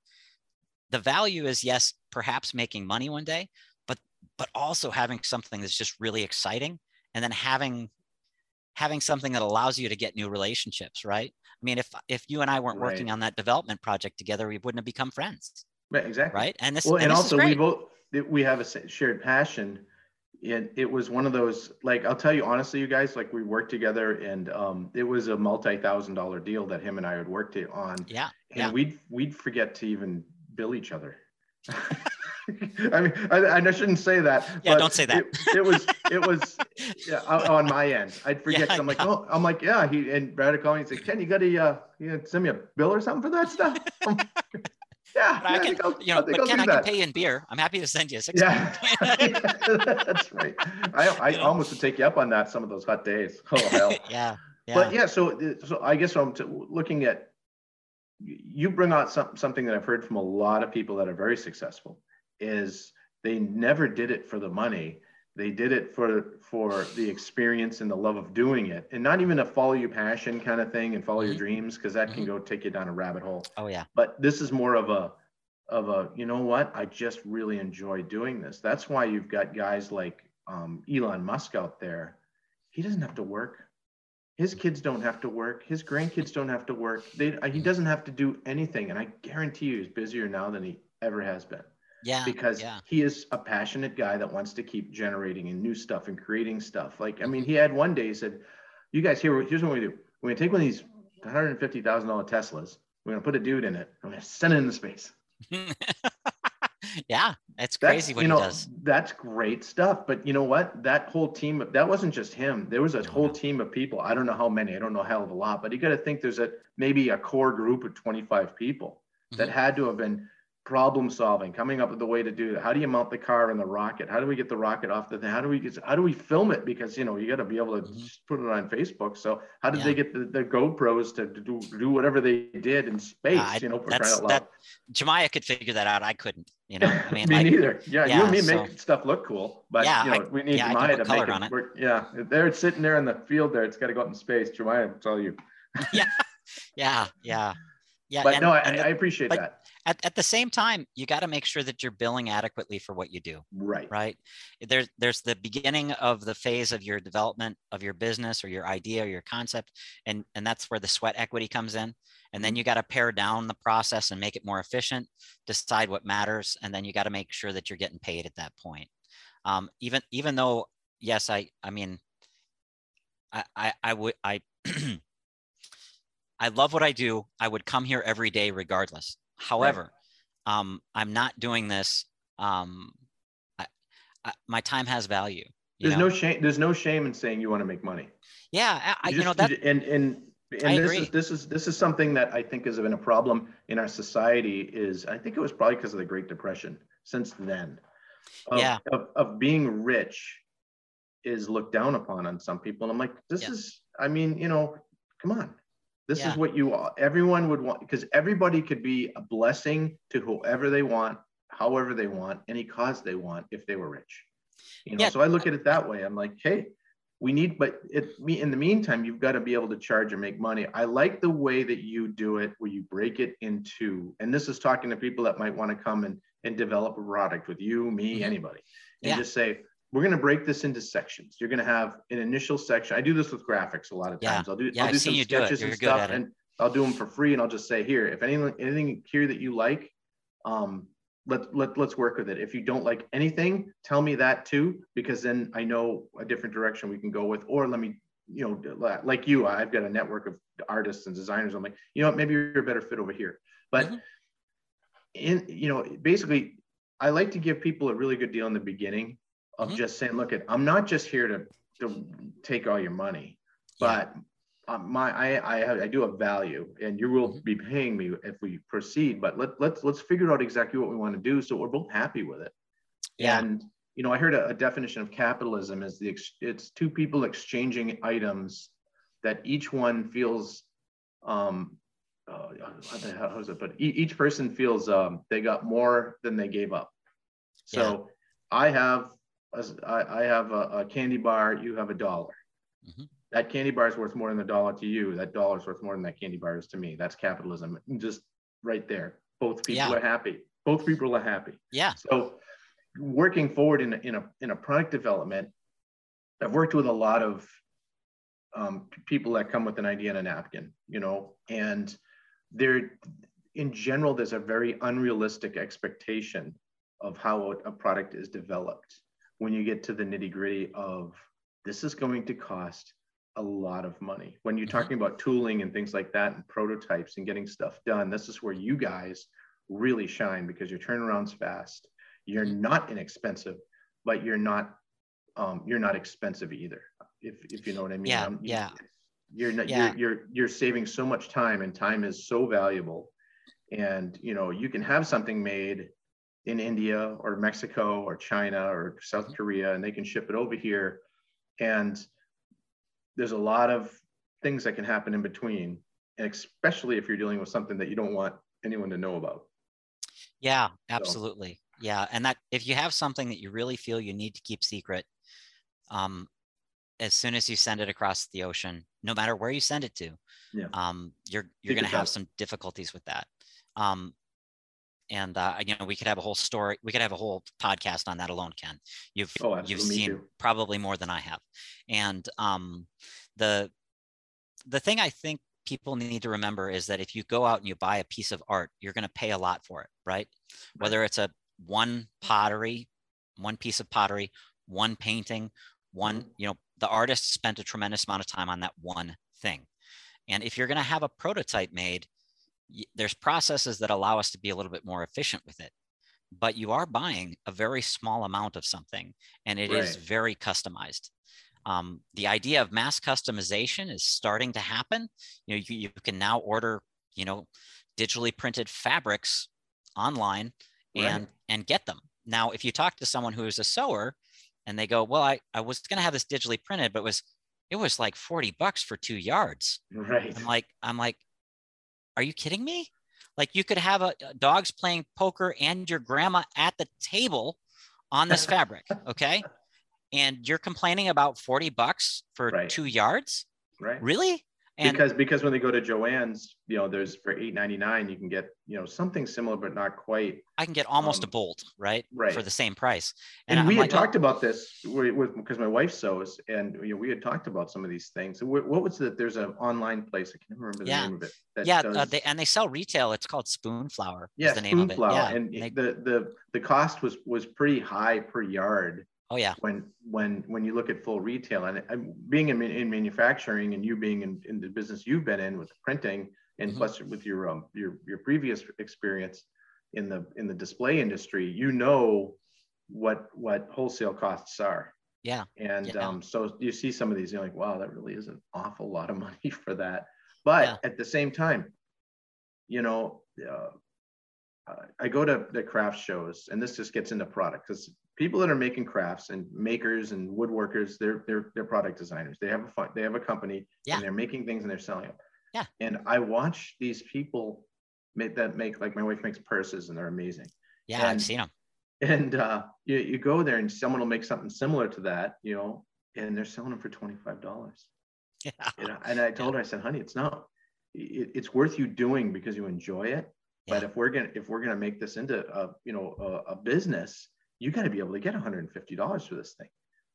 the value is, yes, perhaps making money one day, but but also having something that's just really exciting, and then having having something that allows you to get new relationships, right? I mean, if if you and I weren't right. working on that development project together, we wouldn't have become friends. Right, exactly. Right, and this well, and, and this also is great. we both we have a shared passion, and it was one of those. Like, I'll tell you honestly, you guys, like we worked together, and um, it was a multi-thousand dollar deal that him and I had worked on. Yeah, and yeah. we'd we'd forget to even bill each other. I mean, I, I shouldn't say that. Yeah, but don't say that. it, it was, it was yeah, on my end. I'd forget. Yeah, I'm like, no. oh, I'm like, yeah. He and Brad called me and said, Ken, you got to, uh, you know, send me a bill or something for that stuff. yeah, yeah, I can, I'll, you know, but I'll Ken, I that. can pay in beer. I'm happy to send you a six. Yeah, that's right. I, I you almost know. would take you up on that. Some of those hot days. Oh hell. yeah, yeah. But yeah, so, so I guess I'm t- looking at. You bring out some, something that I've heard from a lot of people that are very successful. Is they never did it for the money. They did it for for the experience and the love of doing it, and not even a follow your passion kind of thing and follow your dreams, because that can go take you down a rabbit hole. Oh yeah. But this is more of a of a you know what, I just really enjoy doing this. That's why you've got guys like um, Elon Musk out there. He doesn't have to work. His kids don't have to work. His grandkids don't have to work. They he doesn't have to do anything, and I guarantee you, he's busier now than he ever has been. Yeah, because yeah. he is a passionate guy that wants to keep generating and new stuff and creating stuff. Like, I mean, he had one day, he said, you guys, here, here's what we do. We're going to take one of these one hundred fifty thousand dollars Teslas. We're going to put a dude in it. I'm going to send it into space. yeah, it's crazy what you know, he does. That's great stuff. But you know what? That whole team, that wasn't just him. There was a whole team of people. I don't know how many. I don't know a hell of a lot. But you got to think there's a maybe a core group of twenty-five people that mm-hmm. had to have been problem solving, coming up with the way to do it. How do you mount the car and the rocket? How do we get the rocket off the thing? How do we get, how do we film it? Because, you know, you got to be able to mm-hmm. just put it on Facebook. So how did yeah. they get the, the GoPros to do, do whatever they did in space, uh, you know, for crying out loud? Jemaya could figure that out. I couldn't, you know, I mean, me I, neither. Yeah, yeah. You and me so, make stuff look cool, but yeah, you know, I, we need yeah, Jemaya to make it, it work. Yeah. They're it's sitting there in the field there. It's got to go up in space. Jemaya, it's all you. yeah. Yeah. Yeah. Yeah, but and, no, I, and the, I appreciate that. At, at the same time, you got to make sure that you're billing adequately for what you do. Right. Right. There's there's the beginning of the phase of your development of your business or your idea or your concept, and and that's where the sweat equity comes in. And then you got to pare down the process and make it more efficient. Decide what matters, and then you got to make sure that you're getting paid at that point. Um, even even though, yes, I I mean, I I, I would I. I love what I do. I would come here every day regardless. However, right. um, I'm not doing this. Um, I, I, my time has value. There's know? no shame. There's no shame in saying you want to make money. Yeah, I, you, just, you know that. And and and I this agree. is this is this is something that I think has been a problem in our society. Is I think it was probably because of the Great Depression. Since then, of, yeah, of, of being rich is looked down upon on some people. And I'm like, this yeah. is. I mean, you know, come on. This yeah. is what you all, everyone would want, because everybody could be a blessing to whoever they want, however they want, any cause they want, if they were rich. You know, yeah. So I look at it that way. I'm like, hey, we need, but it, me, in the meantime, you've got to be able to charge and make money. I like the way that you do it, where you break it into, and this is talking to people that might want to come and, and develop a product with you, me, mm-hmm. anybody, and yeah. just say, we're going to break this into sections. You're going to have an initial section. I do this with graphics a lot of times. Yeah. I'll do, yeah, I'll do some sketches do and stuff, and I'll do them for free. And I'll just say, here, if anything, anything here that you like, um, let, let, let's work with it. If you don't like anything, tell me that too, because then I know a different direction we can go with. Or let me, you know, like you, I've got a network of artists and designers. I'm like, you know what, maybe you're a better fit over here. But mm-hmm. in, you know, basically, I like to give people a really good deal in the beginning. Of mm-hmm. just saying, look, at I'm not just here to, to take all your money, but yeah. um, my I I, have, I do have value, and you will mm-hmm. be paying me if we proceed. But let let's let's figure out exactly what we want to do, so we're both happy with it. Yeah. And you know, I heard a, a definition of capitalism is the ex, it's two people exchanging items that each one feels um uh, how the hell was it? But e- each person feels um they got more than they gave up. So yeah. I have. I have a, a candy bar, you have a dollar. Mm-hmm. That candy bar is worth more than the dollar to you. That dollar is worth more than that candy bar is to me. That's capitalism. Just right there. Both people yeah. are happy. Both people are happy. Yeah. So working forward in a, in a, in a product development, I've worked with a lot of um, people that come with an idea and a napkin, you know, and they're, in general, there's a very unrealistic expectation of how a product is developed. When you get to the nitty gritty of this is going to cost a lot of money. When you're talking about tooling and things like that and prototypes and getting stuff done, this is where you guys really shine because your turnaround's fast. You're not inexpensive, but you're not um, you're not expensive either. If if you know what I mean. Yeah, um, yeah. You're not yeah. You're, you're you're saving so much time, and time is so valuable. And you know, you can have something made in India or Mexico or China or South Korea, and they can ship it over here. And there's a lot of things that can happen in between, and especially if you're dealing with something that you don't want anyone to know about. Yeah, absolutely. So. Yeah. And that if you have something that you really feel you need to keep secret, um, as soon as you send it across the ocean, no matter where you send it to, yeah. um, you're, you're going to have some difficulties with that. Um, And, uh, you know, we could have a whole story. We could have a whole podcast on that alone, Ken. You've, oh, you've seen probably more than I have. And um, the, the thing I think people need to remember is that if you go out and you buy a piece of art, you're going to pay a lot for it, right? Whether it's a one pottery, one piece of pottery, one painting, one, you know, the artist spent a tremendous amount of time on that one thing. And if you're going to have a prototype made, there's processes that allow us to be a little bit more efficient with it, but you are buying a very small amount of something, and it right. is very customized. Um, the idea of mass customization is starting to happen. You know, you, you can now order, you know, digitally printed fabrics online and, right. and get them. Now, if you talk to someone who is a sewer and they go, well, I, I was going to have this digitally printed, but it was, it was like forty bucks for two yards. Right. I'm like, I'm like, are you kidding me? Like, you could have a, a dogs playing poker and your grandma at the table on this fabric. Okay. And you're complaining about forty bucks for right. two yards. Right. Really? And because because when they go to Joann's, you know, there's for eight ninety-nine, you can get, you know, something similar, but not quite. I can get almost um, a bolt, right? Right. For the same price. And, and we I'm had like, talked oh. about this with, because my wife sews, and you know, we had talked about some of these things. What was that? There's an online place. I can't remember the yeah. name of it. That yeah. Does... Uh, they, and they sell retail. It's called Spoonflower. Yeah. Is the name Spoonflower. Of it. Yeah, and they... the, the, the cost was, was pretty high per yard. Oh yeah. When when when you look at full retail, and uh, being in, in manufacturing, and you being in, in the business you've been in with printing, and mm-hmm. plus with your um your your previous experience in the in the display industry, you know what what wholesale costs are. Yeah. And yeah. um so you see some of these, you're like, wow, that really is an awful lot of money for that. But yeah. at the same time, you know, uh, I go to the craft shows, and this just gets into product, because people that are making crafts and makers and woodworkers, they're they're they're product designers. They have a fun, they have a company, yeah. and they're making things and they're selling them. Yeah. And I watch these people make that make like my wife makes purses, and they're amazing. Yeah, and, I've seen them. And uh, you you go there and someone will make something similar to that, you know, and they're selling them for twenty-five dollars. Yeah. You know, and I told yeah. her, I said, honey, it's not. It, it's worth you doing because you enjoy it. Yeah. But if we're gonna if we're gonna make this into a you know a, a business, you got to be able to get one hundred fifty dollars for this thing.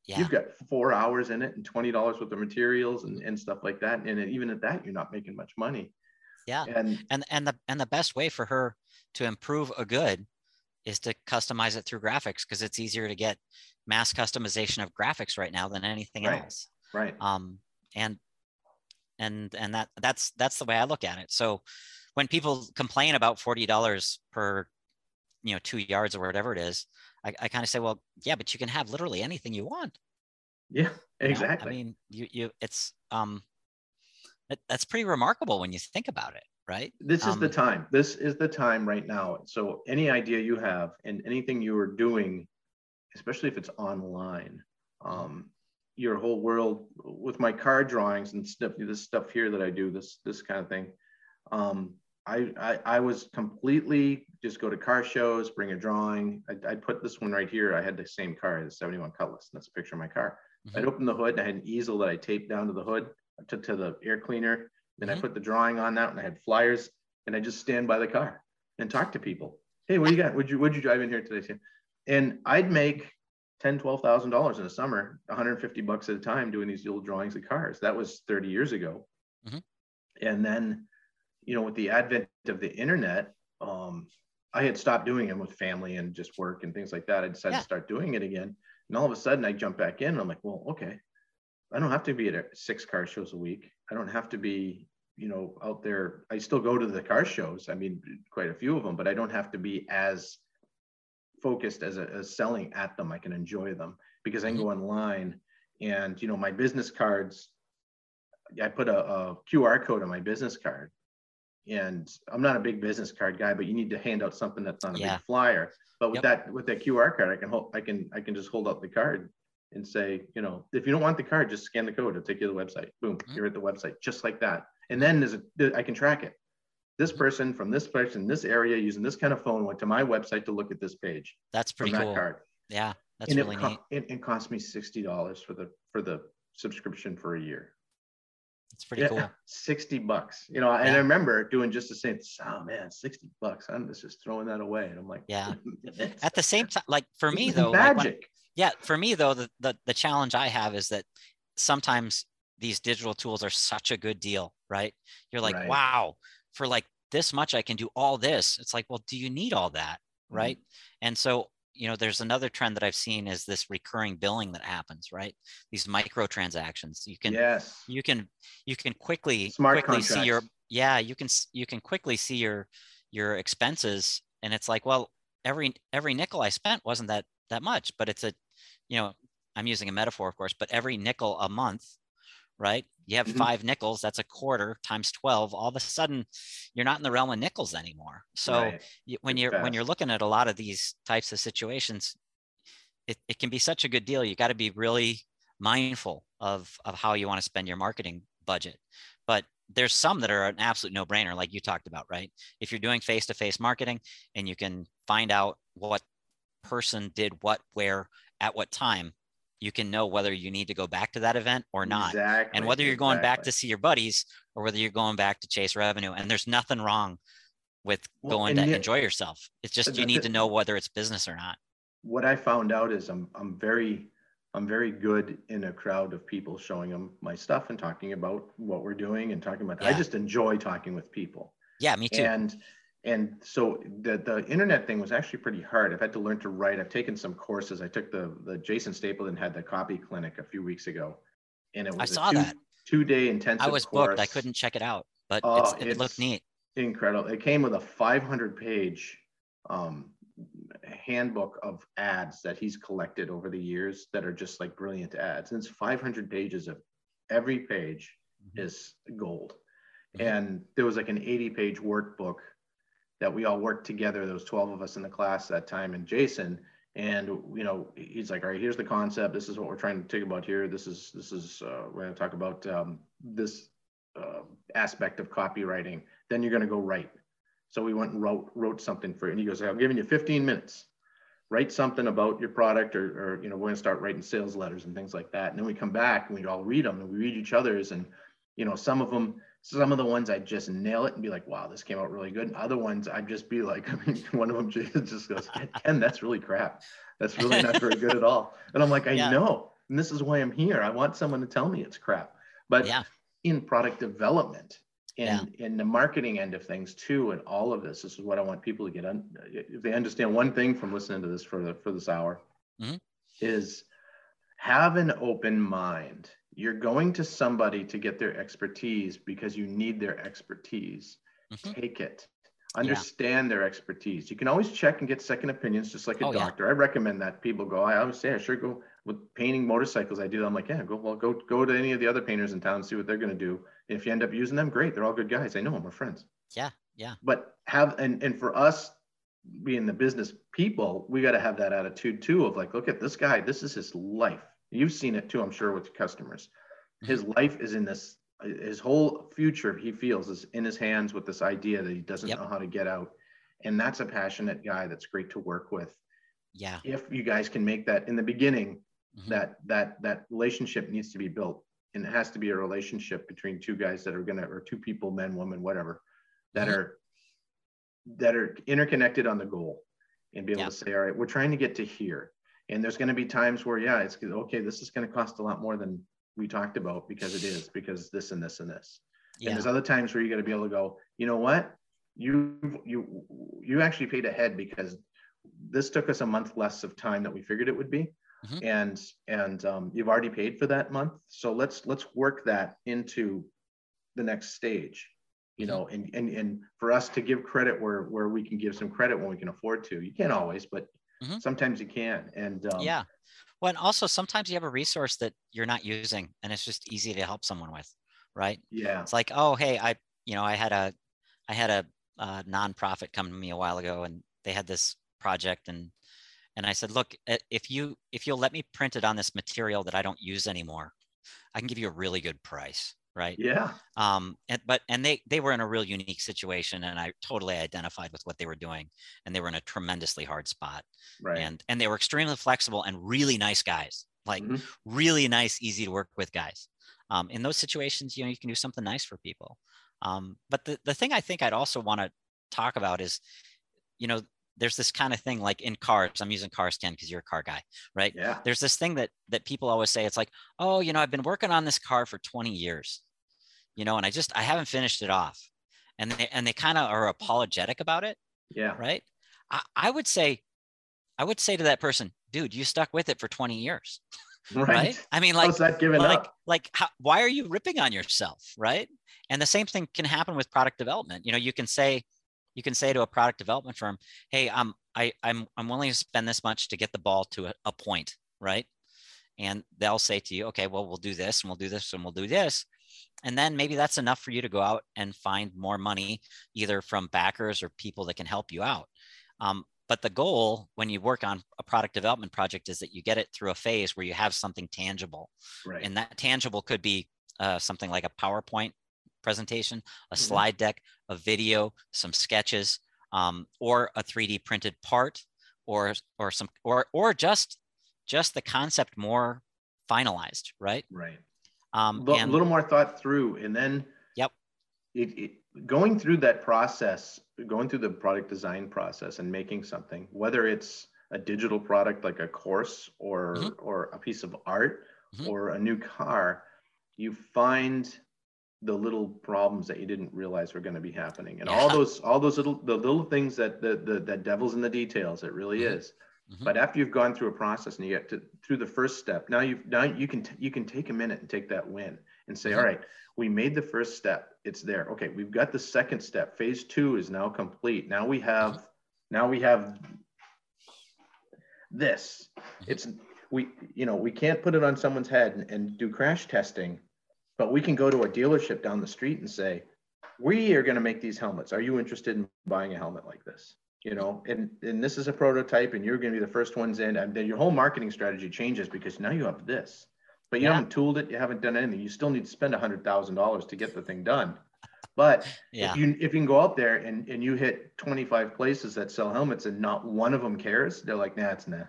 Yeah. You've got four hours in it and twenty dollars worth of materials and, and stuff like that. And even at that, you're not making much money. Yeah. And, and, and the, and the best way for her to improve a good is to customize it through graphics, because it's easier to get mass customization of graphics right now than anything right. else. Right. Um, and, and, and that, that's, that's the way I look at it. So when people complain about forty dollars per, you know, two yards or whatever it is, I, I kind of say, well, yeah, but you can have literally anything you want. Yeah, exactly. You know? I mean, you, you, it's, um, it, that's pretty remarkable when you think about it, right? This um, is the time, this is the time right now. So any idea you have and anything you are doing, especially if it's online, um, your whole world with my car drawings and stuff, this stuff here that I do, this, this kind of thing. Um, I, I, I was completely just go to car shows, bring a drawing. I, I put this one right here. I had the same car, the seventy-one Cutlass. And that's a picture of my car. Mm-hmm. I'd open the hood, and I had an easel that I taped down to the hood, to, to the air cleaner. Then mm-hmm. I put the drawing on that, and I had flyers. And I just stand by the car and talk to people. Hey, what do you got? What'd you, what'd you drive in here today? And I'd make ten thousand dollars, twelve thousand dollars in the summer, one hundred fifty bucks at a time doing these little drawings of cars. That was thirty years ago. Mm-hmm. And then, you know, with the advent of the internet, um, I had stopped doing it with family and just work and things like that. I decided yeah. to start doing it again. And all of a sudden I jump back in and I'm like, well, okay, I don't have to be at six car shows a week. I don't have to be, you know, out there. I still go to the car shows. I mean, quite a few of them, but I don't have to be as focused as, a, as selling at them. I can enjoy them because I can go online and, you know, my business cards, I put a, a Q R code on my business card. And I'm not a big business card guy, but you need to hand out something that's not a yeah. big flyer. But with yep. that, with that Q R card, I can hold, I can, I can just hold up the card and say, you know, if you don't want the card, just scan the code. It'll take you to the website. Boom, mm-hmm. you're at the website, just like that. And then there's a, I can track it. This person from this person, this area, using this kind of phone, went to my website to look at this page. That's pretty cool. That card. Yeah, that's and really it neat. It, it cost me sixty dollars for the for the subscription for a year. It's pretty yeah, cool. sixty bucks, you know, yeah. and I remember doing just the same, oh man, sixty bucks. I'm just throwing that away. And I'm like, yeah, at the same time, like for me though, magic. Like when, yeah, for me though, the, the, the challenge I have is that sometimes these digital tools are such a good deal, right? You're like, right. wow, for like this much, I can do all this. It's like, well, do you need all that? Mm-hmm. Right. And so, you know, there's another trend that I've seen is this recurring billing that happens, right? These microtransactions. You can, yes. you can, you can quickly, Smart quickly contracts. see your, yeah, you can, you can quickly see your, your expenses. And it's like, well, every, every nickel I spent wasn't that, that much, but it's a, you know, I'm using a metaphor, of course, but every nickel a month, right? You have mm-hmm. five nickels, that's a quarter times twelve. All of a sudden you're not in the realm of nickels anymore. So right. you, when it's you're, fast. when you're looking at a lot of these types of situations, it, it can be such a good deal. You got to be really mindful of, of how you want to spend your marketing budget, but there's some that are an absolute no brainer. Like you talked about, right? If you're doing face-to-face marketing and you can find out what person did what, where, at what time, you can know whether you need to go back to that event or not. Exactly, and whether you're going exactly. back to see your buddies or whether you're going back to chase revenue. And there's nothing wrong with well, going to yet, enjoy yourself. It's just, you need to know whether it's business or not. What I found out is I'm, I'm very, I'm very good in a crowd of people, showing them my stuff and talking about what we're doing and talking about, yeah. I just enjoy talking with people. Yeah, me too. And, and so the, the internet thing was actually pretty hard. I've had to learn to write. I've taken some courses. I took the, the Jason Stapleton had the copy clinic a few weeks ago, and it was I saw a two, that. two day intensive course. I was course. booked. I couldn't check it out, but oh, it's, it it's looked neat. Incredible. It came with a five hundred page um, handbook of ads that he's collected over the years that are just like brilliant ads. And it's five hundred pages of every page mm-hmm. is gold. Mm-hmm. And there was like an eighty page workbook that we all worked together. There was twelve of us in the class that time, and Jason, and you know, he's like, all right, here's the concept. This is what we're trying to think about here. This is, this is, uh, we're going to talk about um, this uh, aspect of copywriting. Then you're going to go write. So we went and wrote, wrote something for you. And he goes, I'm giving you fifteen minutes, write something about your product, or, or, you know, we're going to start writing sales letters and things like that. And then we come back and we all read them, and we read each other's. And, you know, some of them, some of the ones I just nail it and be like, wow, this came out really good. And other ones I'd just be like, I mean, one of them just goes, Ken, that's really crap. That's really not very good at all. And I'm like, I yeah. know. And this is why I'm here. I want someone to tell me it's crap. But yeah. in product development, and yeah. in the marketing end of things too, and all of this, this is what I want people to get on. If they understand one thing from listening to this for the, for this hour, mm-hmm. is have an open mind. You're going to somebody to get their expertise because you need their expertise. Mm-hmm. Take it, understand yeah. their expertise. You can always check and get second opinions, just like a oh, doctor. Yeah. I recommend that people go. I always say, I sure go with painting motorcycles. I do. I'm like, yeah, go well, go go to any of the other painters in town, see what they're going to do. If you end up using them, great. They're all good guys. I know them. We're friends. Yeah. Yeah. But have, and, and for us being the business people, we got to have that attitude too of like, look at this guy. This is his life. You've seen it too, I'm sure, with customers. His life is in this, his whole future, he feels, is in his hands with this idea that he doesn't yep. know how to get out. And that's a passionate guy that's great to work with. Yeah. If you guys can make that in the beginning, mm-hmm. that, that, that relationship needs to be built. And it has to be a relationship between two guys that are going to, or two people, men, women, whatever, that mm-hmm. are, that are interconnected on the goal, and be able yeah. to say, all right, we're trying to get to here. And there's going to be times where, yeah, it's okay, this is going to cost a lot more than we talked about because it is, because this and this and this. Yeah. And there's other times where you're going to be able to go, you know what, you, you, you actually paid ahead because this took us a month less of time that we figured it would be. Mm-hmm. And, and um, you've already paid for that month. So let's, let's work that into the next stage, you mm-hmm. know, and, and, and for us to give credit where, where we can give some credit when we can afford to. You can't always, but mm-hmm. sometimes you can. And um, yeah. Well, and also sometimes you have a resource that you're not using and it's just easy to help someone with. Right. Yeah. It's like, oh, hey, I, you know, I had a, I had a, a nonprofit come to me a while ago, and they had this project, and And I said, look, if you if you'll let me print it on this material that I don't use anymore, I can give you a really good price, right? Yeah. Um. And, but and they they were in a real unique situation, and I totally identified with what they were doing, and they were in a tremendously hard spot. Right. And and they were extremely flexible and really nice guys, like mm-hmm. really nice, easy to work with guys. Um. In those situations, you know, you can do something nice for people. Um. But the the thing I think I'd also want to talk about is, you know, there's this kind of thing like in cars, I'm using cars, Ken, because you're a car guy, right? Yeah. There's this thing that that people always say, it's like, oh, you know, I've been working on this car for twenty years, you know, and I just, I haven't finished it off. And they, and they kind of are apologetic about it. Yeah. Right. I, I would say, I would say to that person, dude, you stuck with it for twenty years. Right. Right? I mean, like, how's that given like, up? like, how, why are you ripping on yourself? Right. And the same thing can happen with product development. You know, you can say, You can say to a product development firm, hey, um, I, I'm I'm willing to spend this much to get the ball to a, a point, right? And they'll say to you, okay, well, we'll do this and we'll do this and we'll do this. And then maybe that's enough for you to go out and find more money, either from backers or people that can help you out. Um, but the goal when you work on a product development project is that you get it through a phase where you have something tangible. Right. And that tangible could be uh, something like a PowerPoint presentation, a slide deck, a video, some sketches, um, or a three D printed part, or or some or or just just the concept more finalized, right? Right. Um, L- and a little more thought through, and then yep. It, it, going through that process, going through the product design process and making something, whether it's a digital product like a course or, mm-hmm. or a piece of art mm-hmm. or a new car, you find the little problems that you didn't realize were going to be happening. And yeah. all those, all those little, the little things that the, the, the devil's in the details, it really mm-hmm. is. Mm-hmm. But after you've gone through a process and you get to through the first step, now you've now you can, t- you can take a minute and take that win and say, mm-hmm. all right, we made the first step. It's there. Okay. We've got the second step. Phase two is now complete. Now we have, mm-hmm. now we have this. Mm-hmm. It's, we, you know, we can't put it on someone's head and, and do crash testing, but we can go to a dealership down the street and say, we are going to make these helmets. Are you interested in buying a helmet like this? You know, and, and this is a prototype and you're going to be the first ones in, and then your whole marketing strategy changes because now you have this, but you yeah. haven't tooled it. You haven't done anything. You still need to spend a hundred thousand dollars to get the thing done. But yeah. if you, if you can go out there and, and you hit twenty-five places that sell helmets and not one of them cares, they're like, nah, it's nah.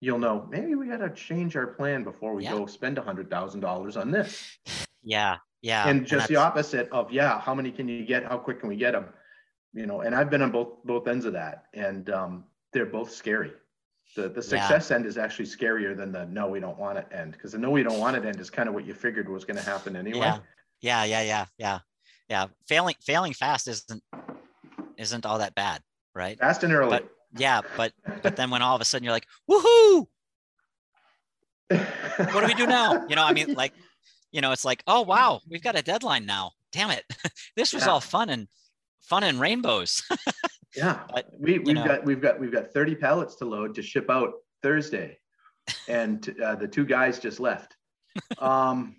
You'll know, maybe we got to change our plan before we yeah. go spend a hundred thousand dollars on this. Yeah. Yeah. And just and the opposite of, yeah. how many can you get? How quick can we get them? You know, and I've been on both both ends of that, and um, they're both scary. The the success yeah. end is actually scarier than the no, we don't want it end, because the no, we don't want it end is kind of what you figured was going to happen anyway. Yeah, yeah, yeah, yeah, yeah, yeah. Failing failing fast isn't isn't all that bad, right? Fast and early. But, yeah, but but then when all of a sudden you're like, woohoo! What do we do now? You know, I mean, like, you know, it's like, oh wow, we've got a deadline now. Damn it, this was yeah. all fun and. Fun and rainbows. yeah, but, we, we've know. got we've got we've got thirty pallets to load to ship out Thursday, and uh, the two guys just left. Um,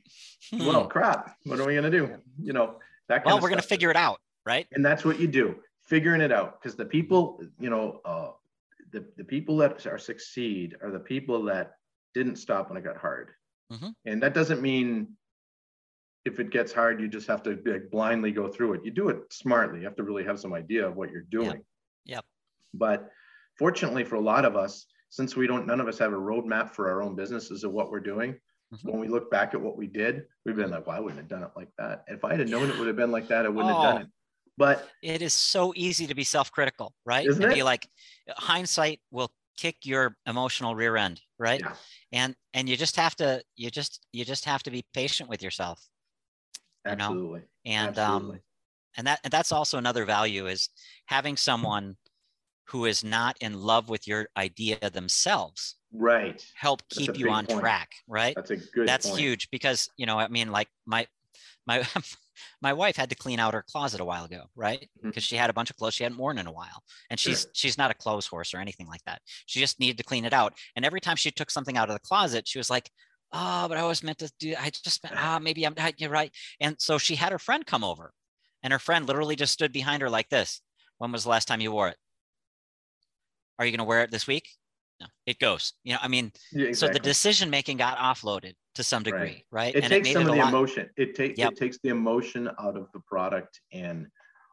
hmm. Well, crap. What are we gonna do? You know that. Kind well, of we're stuff. gonna figure it out, right? And that's what you do, figuring it out, because the people, you know, uh, the the people that are succeed are the people that didn't stop when it got hard, mm-hmm. and that doesn't mean. If it gets hard, you just have to like blindly go through it. You do it smartly. You have to really have some idea of what you're doing. Yep. yep. But fortunately for a lot of us, since we don't, none of us have a roadmap for our own businesses of what we're doing. Mm-hmm. When we look back at what we did, we've been like, well, I wouldn't have done it like that. If I had known it would have been like that, I wouldn't oh, have done it. But it is so easy to be self-critical, right? Isn't it? Be like, hindsight will kick your emotional rear end, right? Yeah. And, and you just have to, you just, you just have to be patient with yourself. You know? Absolutely. And Absolutely. um and that and that's also another value is having someone who is not in love with your idea themselves. Right. Help that's keep you on point. track, right? That's a good That's point. huge because, you know, I mean like my my my wife had to clean out her closet a while ago, right? Because mm-hmm. she had a bunch of clothes she hadn't worn in a while. And she's sure. she's not a clothes horse or anything like that. She just needed to clean it out. And every time she took something out of the closet, she was like, oh, but I was meant to do, I just, ah, oh, maybe I'm, you're right. And so she had her friend come over and her friend literally just stood behind her like this. When was the last time you wore it? Are you going to wear it this week? No, it goes, you know, I mean, yeah, exactly. So the decision-making got offloaded to some degree, right? right? It and takes it some of the lot. emotion. It, ta- yep. it takes the emotion out of the product, and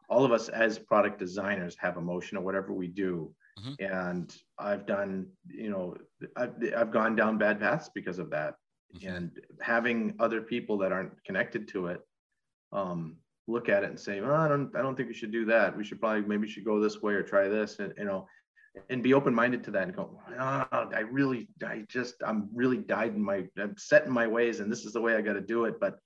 all of us as product designers have emotion or whatever we do. Mm-hmm. And I've done, you know, I've, I've gone down bad paths because of that. And having other people that aren't connected to it um, look at it and say, well, I don't, I don't think we should do that. We should probably, maybe should go this way or try this, and you know, and be open-minded to that and go, oh, I really, I just, I'm really died in my, I'm set in my ways, and this is the way I got to do it. But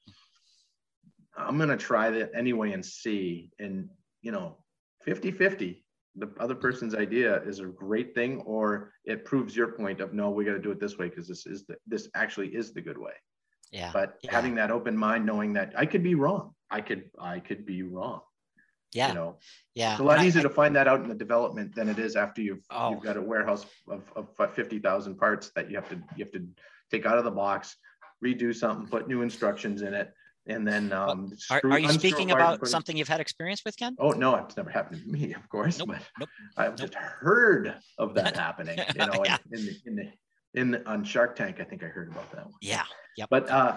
I'm going to try that anyway and see. And you know, fifty-fifty the other person's idea is a great thing, or it proves your point of no, we got to do it this way because this is the, this actually is the good way. Yeah. But yeah. having that open mind, knowing that I could be wrong, I could I could be wrong. Yeah. You know. Yeah. It's a lot I, easier I, to find that out in the development than it is after you've oh. you've got a warehouse of, of fifty thousand parts that you have to you have to take out of the box, redo something, put new instructions in it. And then, um, are, screw, are you speaking about parts. something you've had experience with, Ken? Oh no, it's never happened to me, of course. Nope, but nope, I've nope. just heard of that happening. You know, yeah. in, in the, in, the, in the, on Shark Tank, I think I heard about that one. Yeah, yeah. But uh,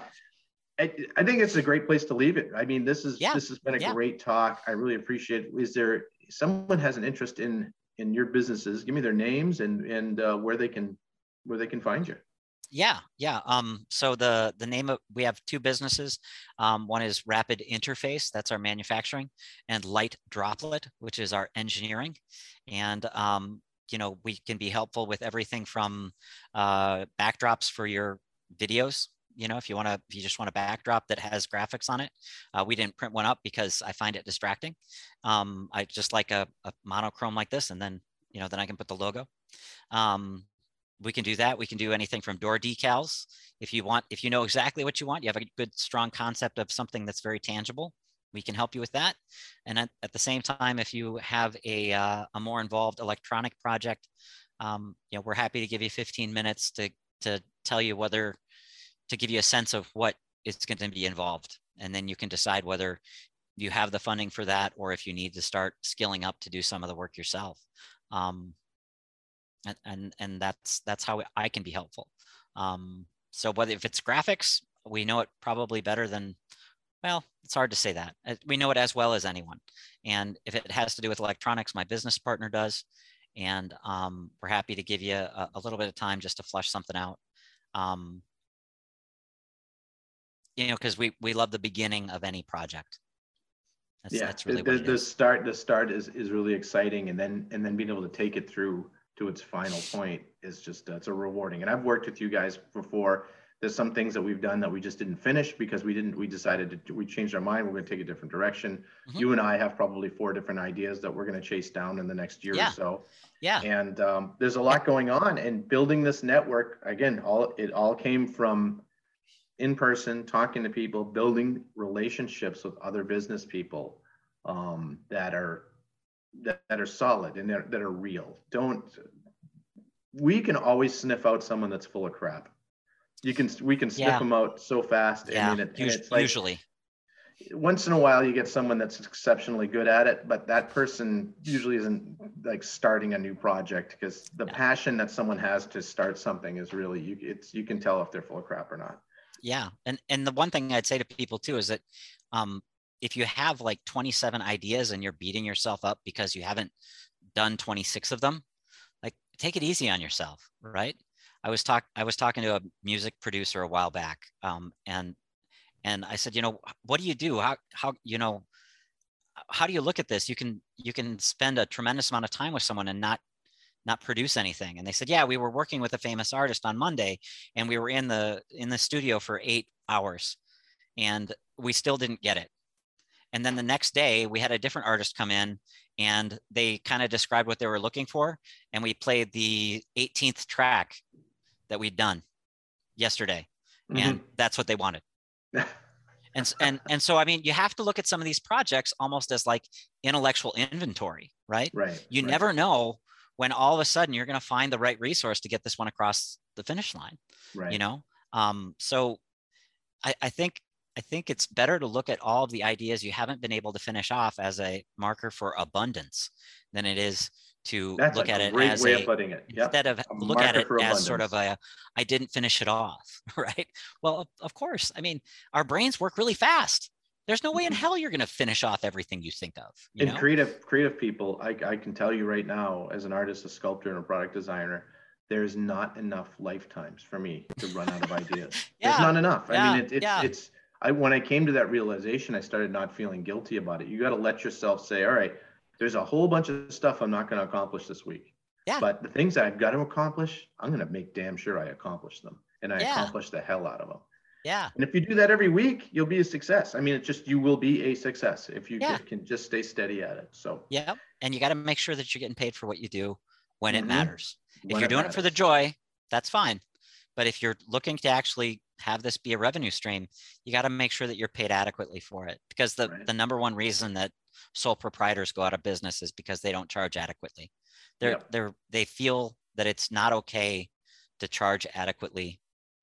I, I think it's a great place to leave it. I mean, this is yeah. this has been a yeah. great talk. I really appreciate it. Is there someone has an interest in in your businesses? Give me their names and and uh, where they can where they can find you. Yeah, yeah. Um, so the the name of we have two businesses. Um, one is Rapid Interface, that's our manufacturing, and Light Droplet, which is our engineering. And um, you know, we can be helpful with everything from uh, backdrops for your videos. You know, if you want to, if you just want a backdrop that has graphics on it, uh, we didn't print one up because I find it distracting. Um, I just like a, a monochrome like this, and then you know, then I can put the logo. Um, We can do that. We can do anything from door decals. If you want, if you know exactly what you want, you have a good, strong concept of something that's very tangible, we can help you with that. And at, at the same time, if you have a, uh, a more involved electronic project, um, you know, we're happy to give you fifteen minutes to, to tell you whether, to give you a sense of what it's going to be involved. And then you can decide whether you have the funding for that, or if you need to start skilling up to do some of the work yourself. Um, And, and and that's that's how I can be helpful. Um, so whether if it's graphics, we know it probably better than, well, it's hard to say that. We know it as well as anyone. And if it has to do with electronics, my business partner does. And um, we're happy to give you a, a little bit of time just to flush something out. Um, you know, because we we love the beginning of any project. That's, yeah, that's really the, what the, the start. The start is is really exciting, and then and then being able to take it through to its final point is just, uh, it's a rewarding. And I've worked with you guys before. There's some things that we've done that we just didn't finish because we didn't, we decided to, we changed our mind. We're going to take a different direction. Mm-hmm. You and I have probably four different ideas that we're going to chase down in the next year yeah. or so. Yeah. And um, there's a lot going on, and building this network, again, all it all came from in person, talking to people, building relationships with other business people um, that are, That, that are solid and that, that are real. Don't, we can always sniff out someone that's full of crap. You can, we can sniff yeah. them out so fast. Yeah, and it, and it's like, usually. Once in a while you get someone that's exceptionally good at it, but that person usually isn't like starting a new project, because the yeah. passion that someone has to start something is really, you, it's, you can tell if they're full of crap or not. Yeah. And, and the one thing I'd say to people too is that, um, if you have like twenty-seven ideas and you're beating yourself up because you haven't done twenty-six of them, like take it easy on yourself, right? I was talk I was talking to a music producer a while back, um, and and I said, you know, what do you do? How how you know, how do you look at this? You can you can spend a tremendous amount of time with someone and not not produce anything. And they said, yeah, we were working with a famous artist on Monday, and we were in the in the studio for eight hours, and we still didn't get it. And then the next day we had a different artist come in, and they kind of described what they were looking for. And we played the eighteenth track that we'd done yesterday. Mm-hmm. And that's what they wanted. and, and, and so, I mean, you have to look at some of these projects almost as like intellectual inventory, right? Right. You right. never know when all of a sudden you're going to find the right resource to get this one across the finish line, right. you know? Um, so I, I think, I think it's better to look at all of the ideas you haven't been able to finish off as a marker for abundance than it is to That's look at it as way a, of putting it. Yep. instead of a look at it as abundance. Sort of a, I didn't finish it off, right? Well, of course, I mean, our brains work really fast. There's no way in hell you're going to finish off everything you think of. You and know? creative, creative people, I, I can tell you right now, as an artist, a sculptor, and a product designer, there's not enough lifetimes for me to run out of ideas. yeah. There's not enough. Yeah. I mean, it, it, yeah. it's, I, when I came to that realization, I started not feeling guilty about it. You got to let yourself say, all right, there's a whole bunch of stuff I'm not going to accomplish this week. Yeah. But the things that I've got to accomplish, I'm going to make damn sure I accomplish them. And I yeah. accomplish the hell out of them. Yeah. And if you do that every week, you'll be a success. I mean, it's just, you will be a success if you yeah. can just stay steady at it. So, yeah. And you got to make sure that you're getting paid for what you do when mm-hmm. it matters. When if you're doing matters. it for the joy, that's fine. But if you're looking to actually have this be a revenue stream, you got to make sure that you're paid adequately for it, because the, right. the number one reason that sole proprietors go out of business is because they don't charge adequately. They're, yep. they're, they feel that it's not okay to charge adequately.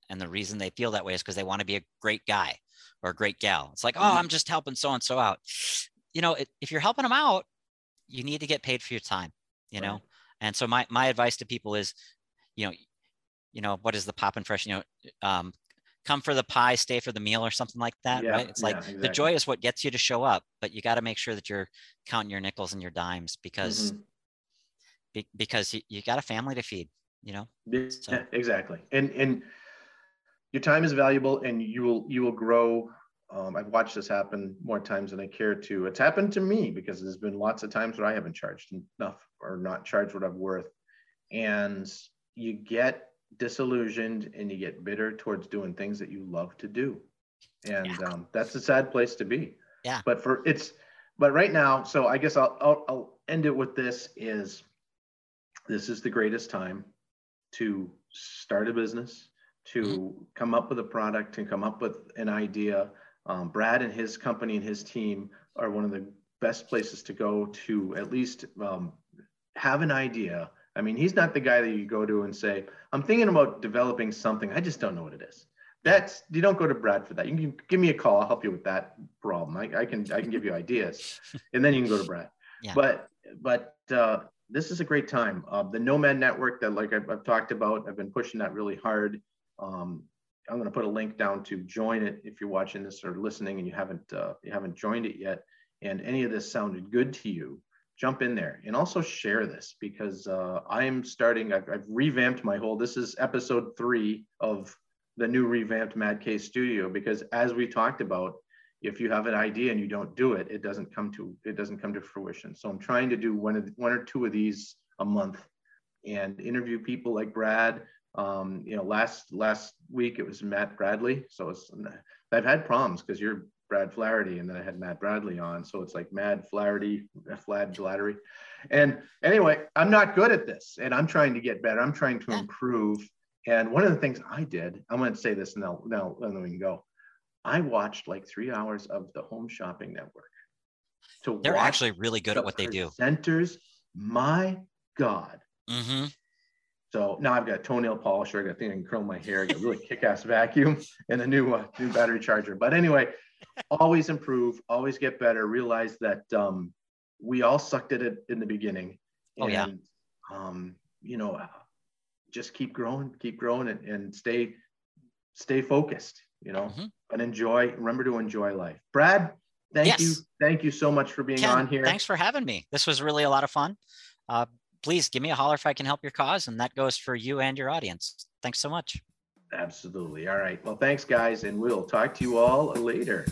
And the reason they feel that way is because they want to be a great guy or a great gal. It's like, mm-hmm. oh, I'm just helping so-and-so out. You know, if, if you're helping them out, you need to get paid for your time, you right. know? And so my, my advice to people is, you know, you know, what is the pop and fresh, you know, um, come for the pie, stay for the meal, or something like that. Yeah, right. It's yeah, like exactly. the joy is what gets you to show up, but you got to make sure that you're counting your nickels and your dimes, because, mm-hmm. be, because you, you got a family to feed, you know? So. Yeah, exactly. And, and your time is valuable, and you will you will grow. Um, I've watched this happen more times than I care to. It's happened to me because there's been lots of times where I haven't charged enough or not charged what I'm worth. And you get disillusioned and you get bitter towards doing things that you love to do. And yeah. um, that's a sad place to be. Yeah. But for it's, but right now, so I guess I'll, I'll, I'll end it with this is, this is the greatest time to start a business, to mm-hmm. come up with a product and come up with an idea. Um, Brad and his company and his team are one of the best places to go to at least um, have an idea. I mean, he's not the guy that you go to and say, I'm thinking about developing something. I just don't know what it is. That's, you don't go to Brad for that. You can give me a call. I'll help you with that problem. I, I can, I can give you ideas, and then you can go to Brad. Yeah. But, but uh, this is a great time. Uh, the Nomad Network that like I've, I've talked about, I've been pushing that really hard. Um, I'm going to put a link down to join it if you're watching this or listening and you haven't, uh, you haven't joined it yet. And any of this sounded good to you, jump in there and also share this because uh, I'm starting, I've, I've revamped my whole, this is episode three of the new revamped Mad Case Studio, because as we talked about, if you have an idea and you don't do it, it doesn't come to, it doesn't come to fruition. So I'm trying to do one of the, one or two of these a month and interview people like Brad. Um, you know, last, last week it was Matt Bradley. So it's, I've had problems because you're Brad Flaherty and then I had Matt Bradley on. So it's like Mad Flaherty, Flad Flattery. And anyway, I'm not good at this and I'm trying to get better. I'm trying to improve. And one of the things I did, I'm going to say this now, now, and then we can go. I watched like three hours of the Home Shopping Network. To They're actually really good at what they do. Presenters, my God. Mm-hmm. So now I've got a toenail polisher. I got a thing I can curl my hair. I got a really kick-ass vacuum and a new uh, new battery charger. But anyway, always improve, always get better. Realize that um, we all sucked at it in the beginning. Oh, and, yeah. Um, you know, just keep growing, keep growing, and, and stay stay focused. You know, mm-hmm. and enjoy. Remember to enjoy life. Brad, thank yes. you, thank you so much for being Ken, on here. Thanks for having me. This was really a lot of fun. Uh, Please give me a holler if I can help your cause. And that goes for you and your audience. Thanks so much. Absolutely. All right. Well, thanks, guys. And we'll talk to you all later.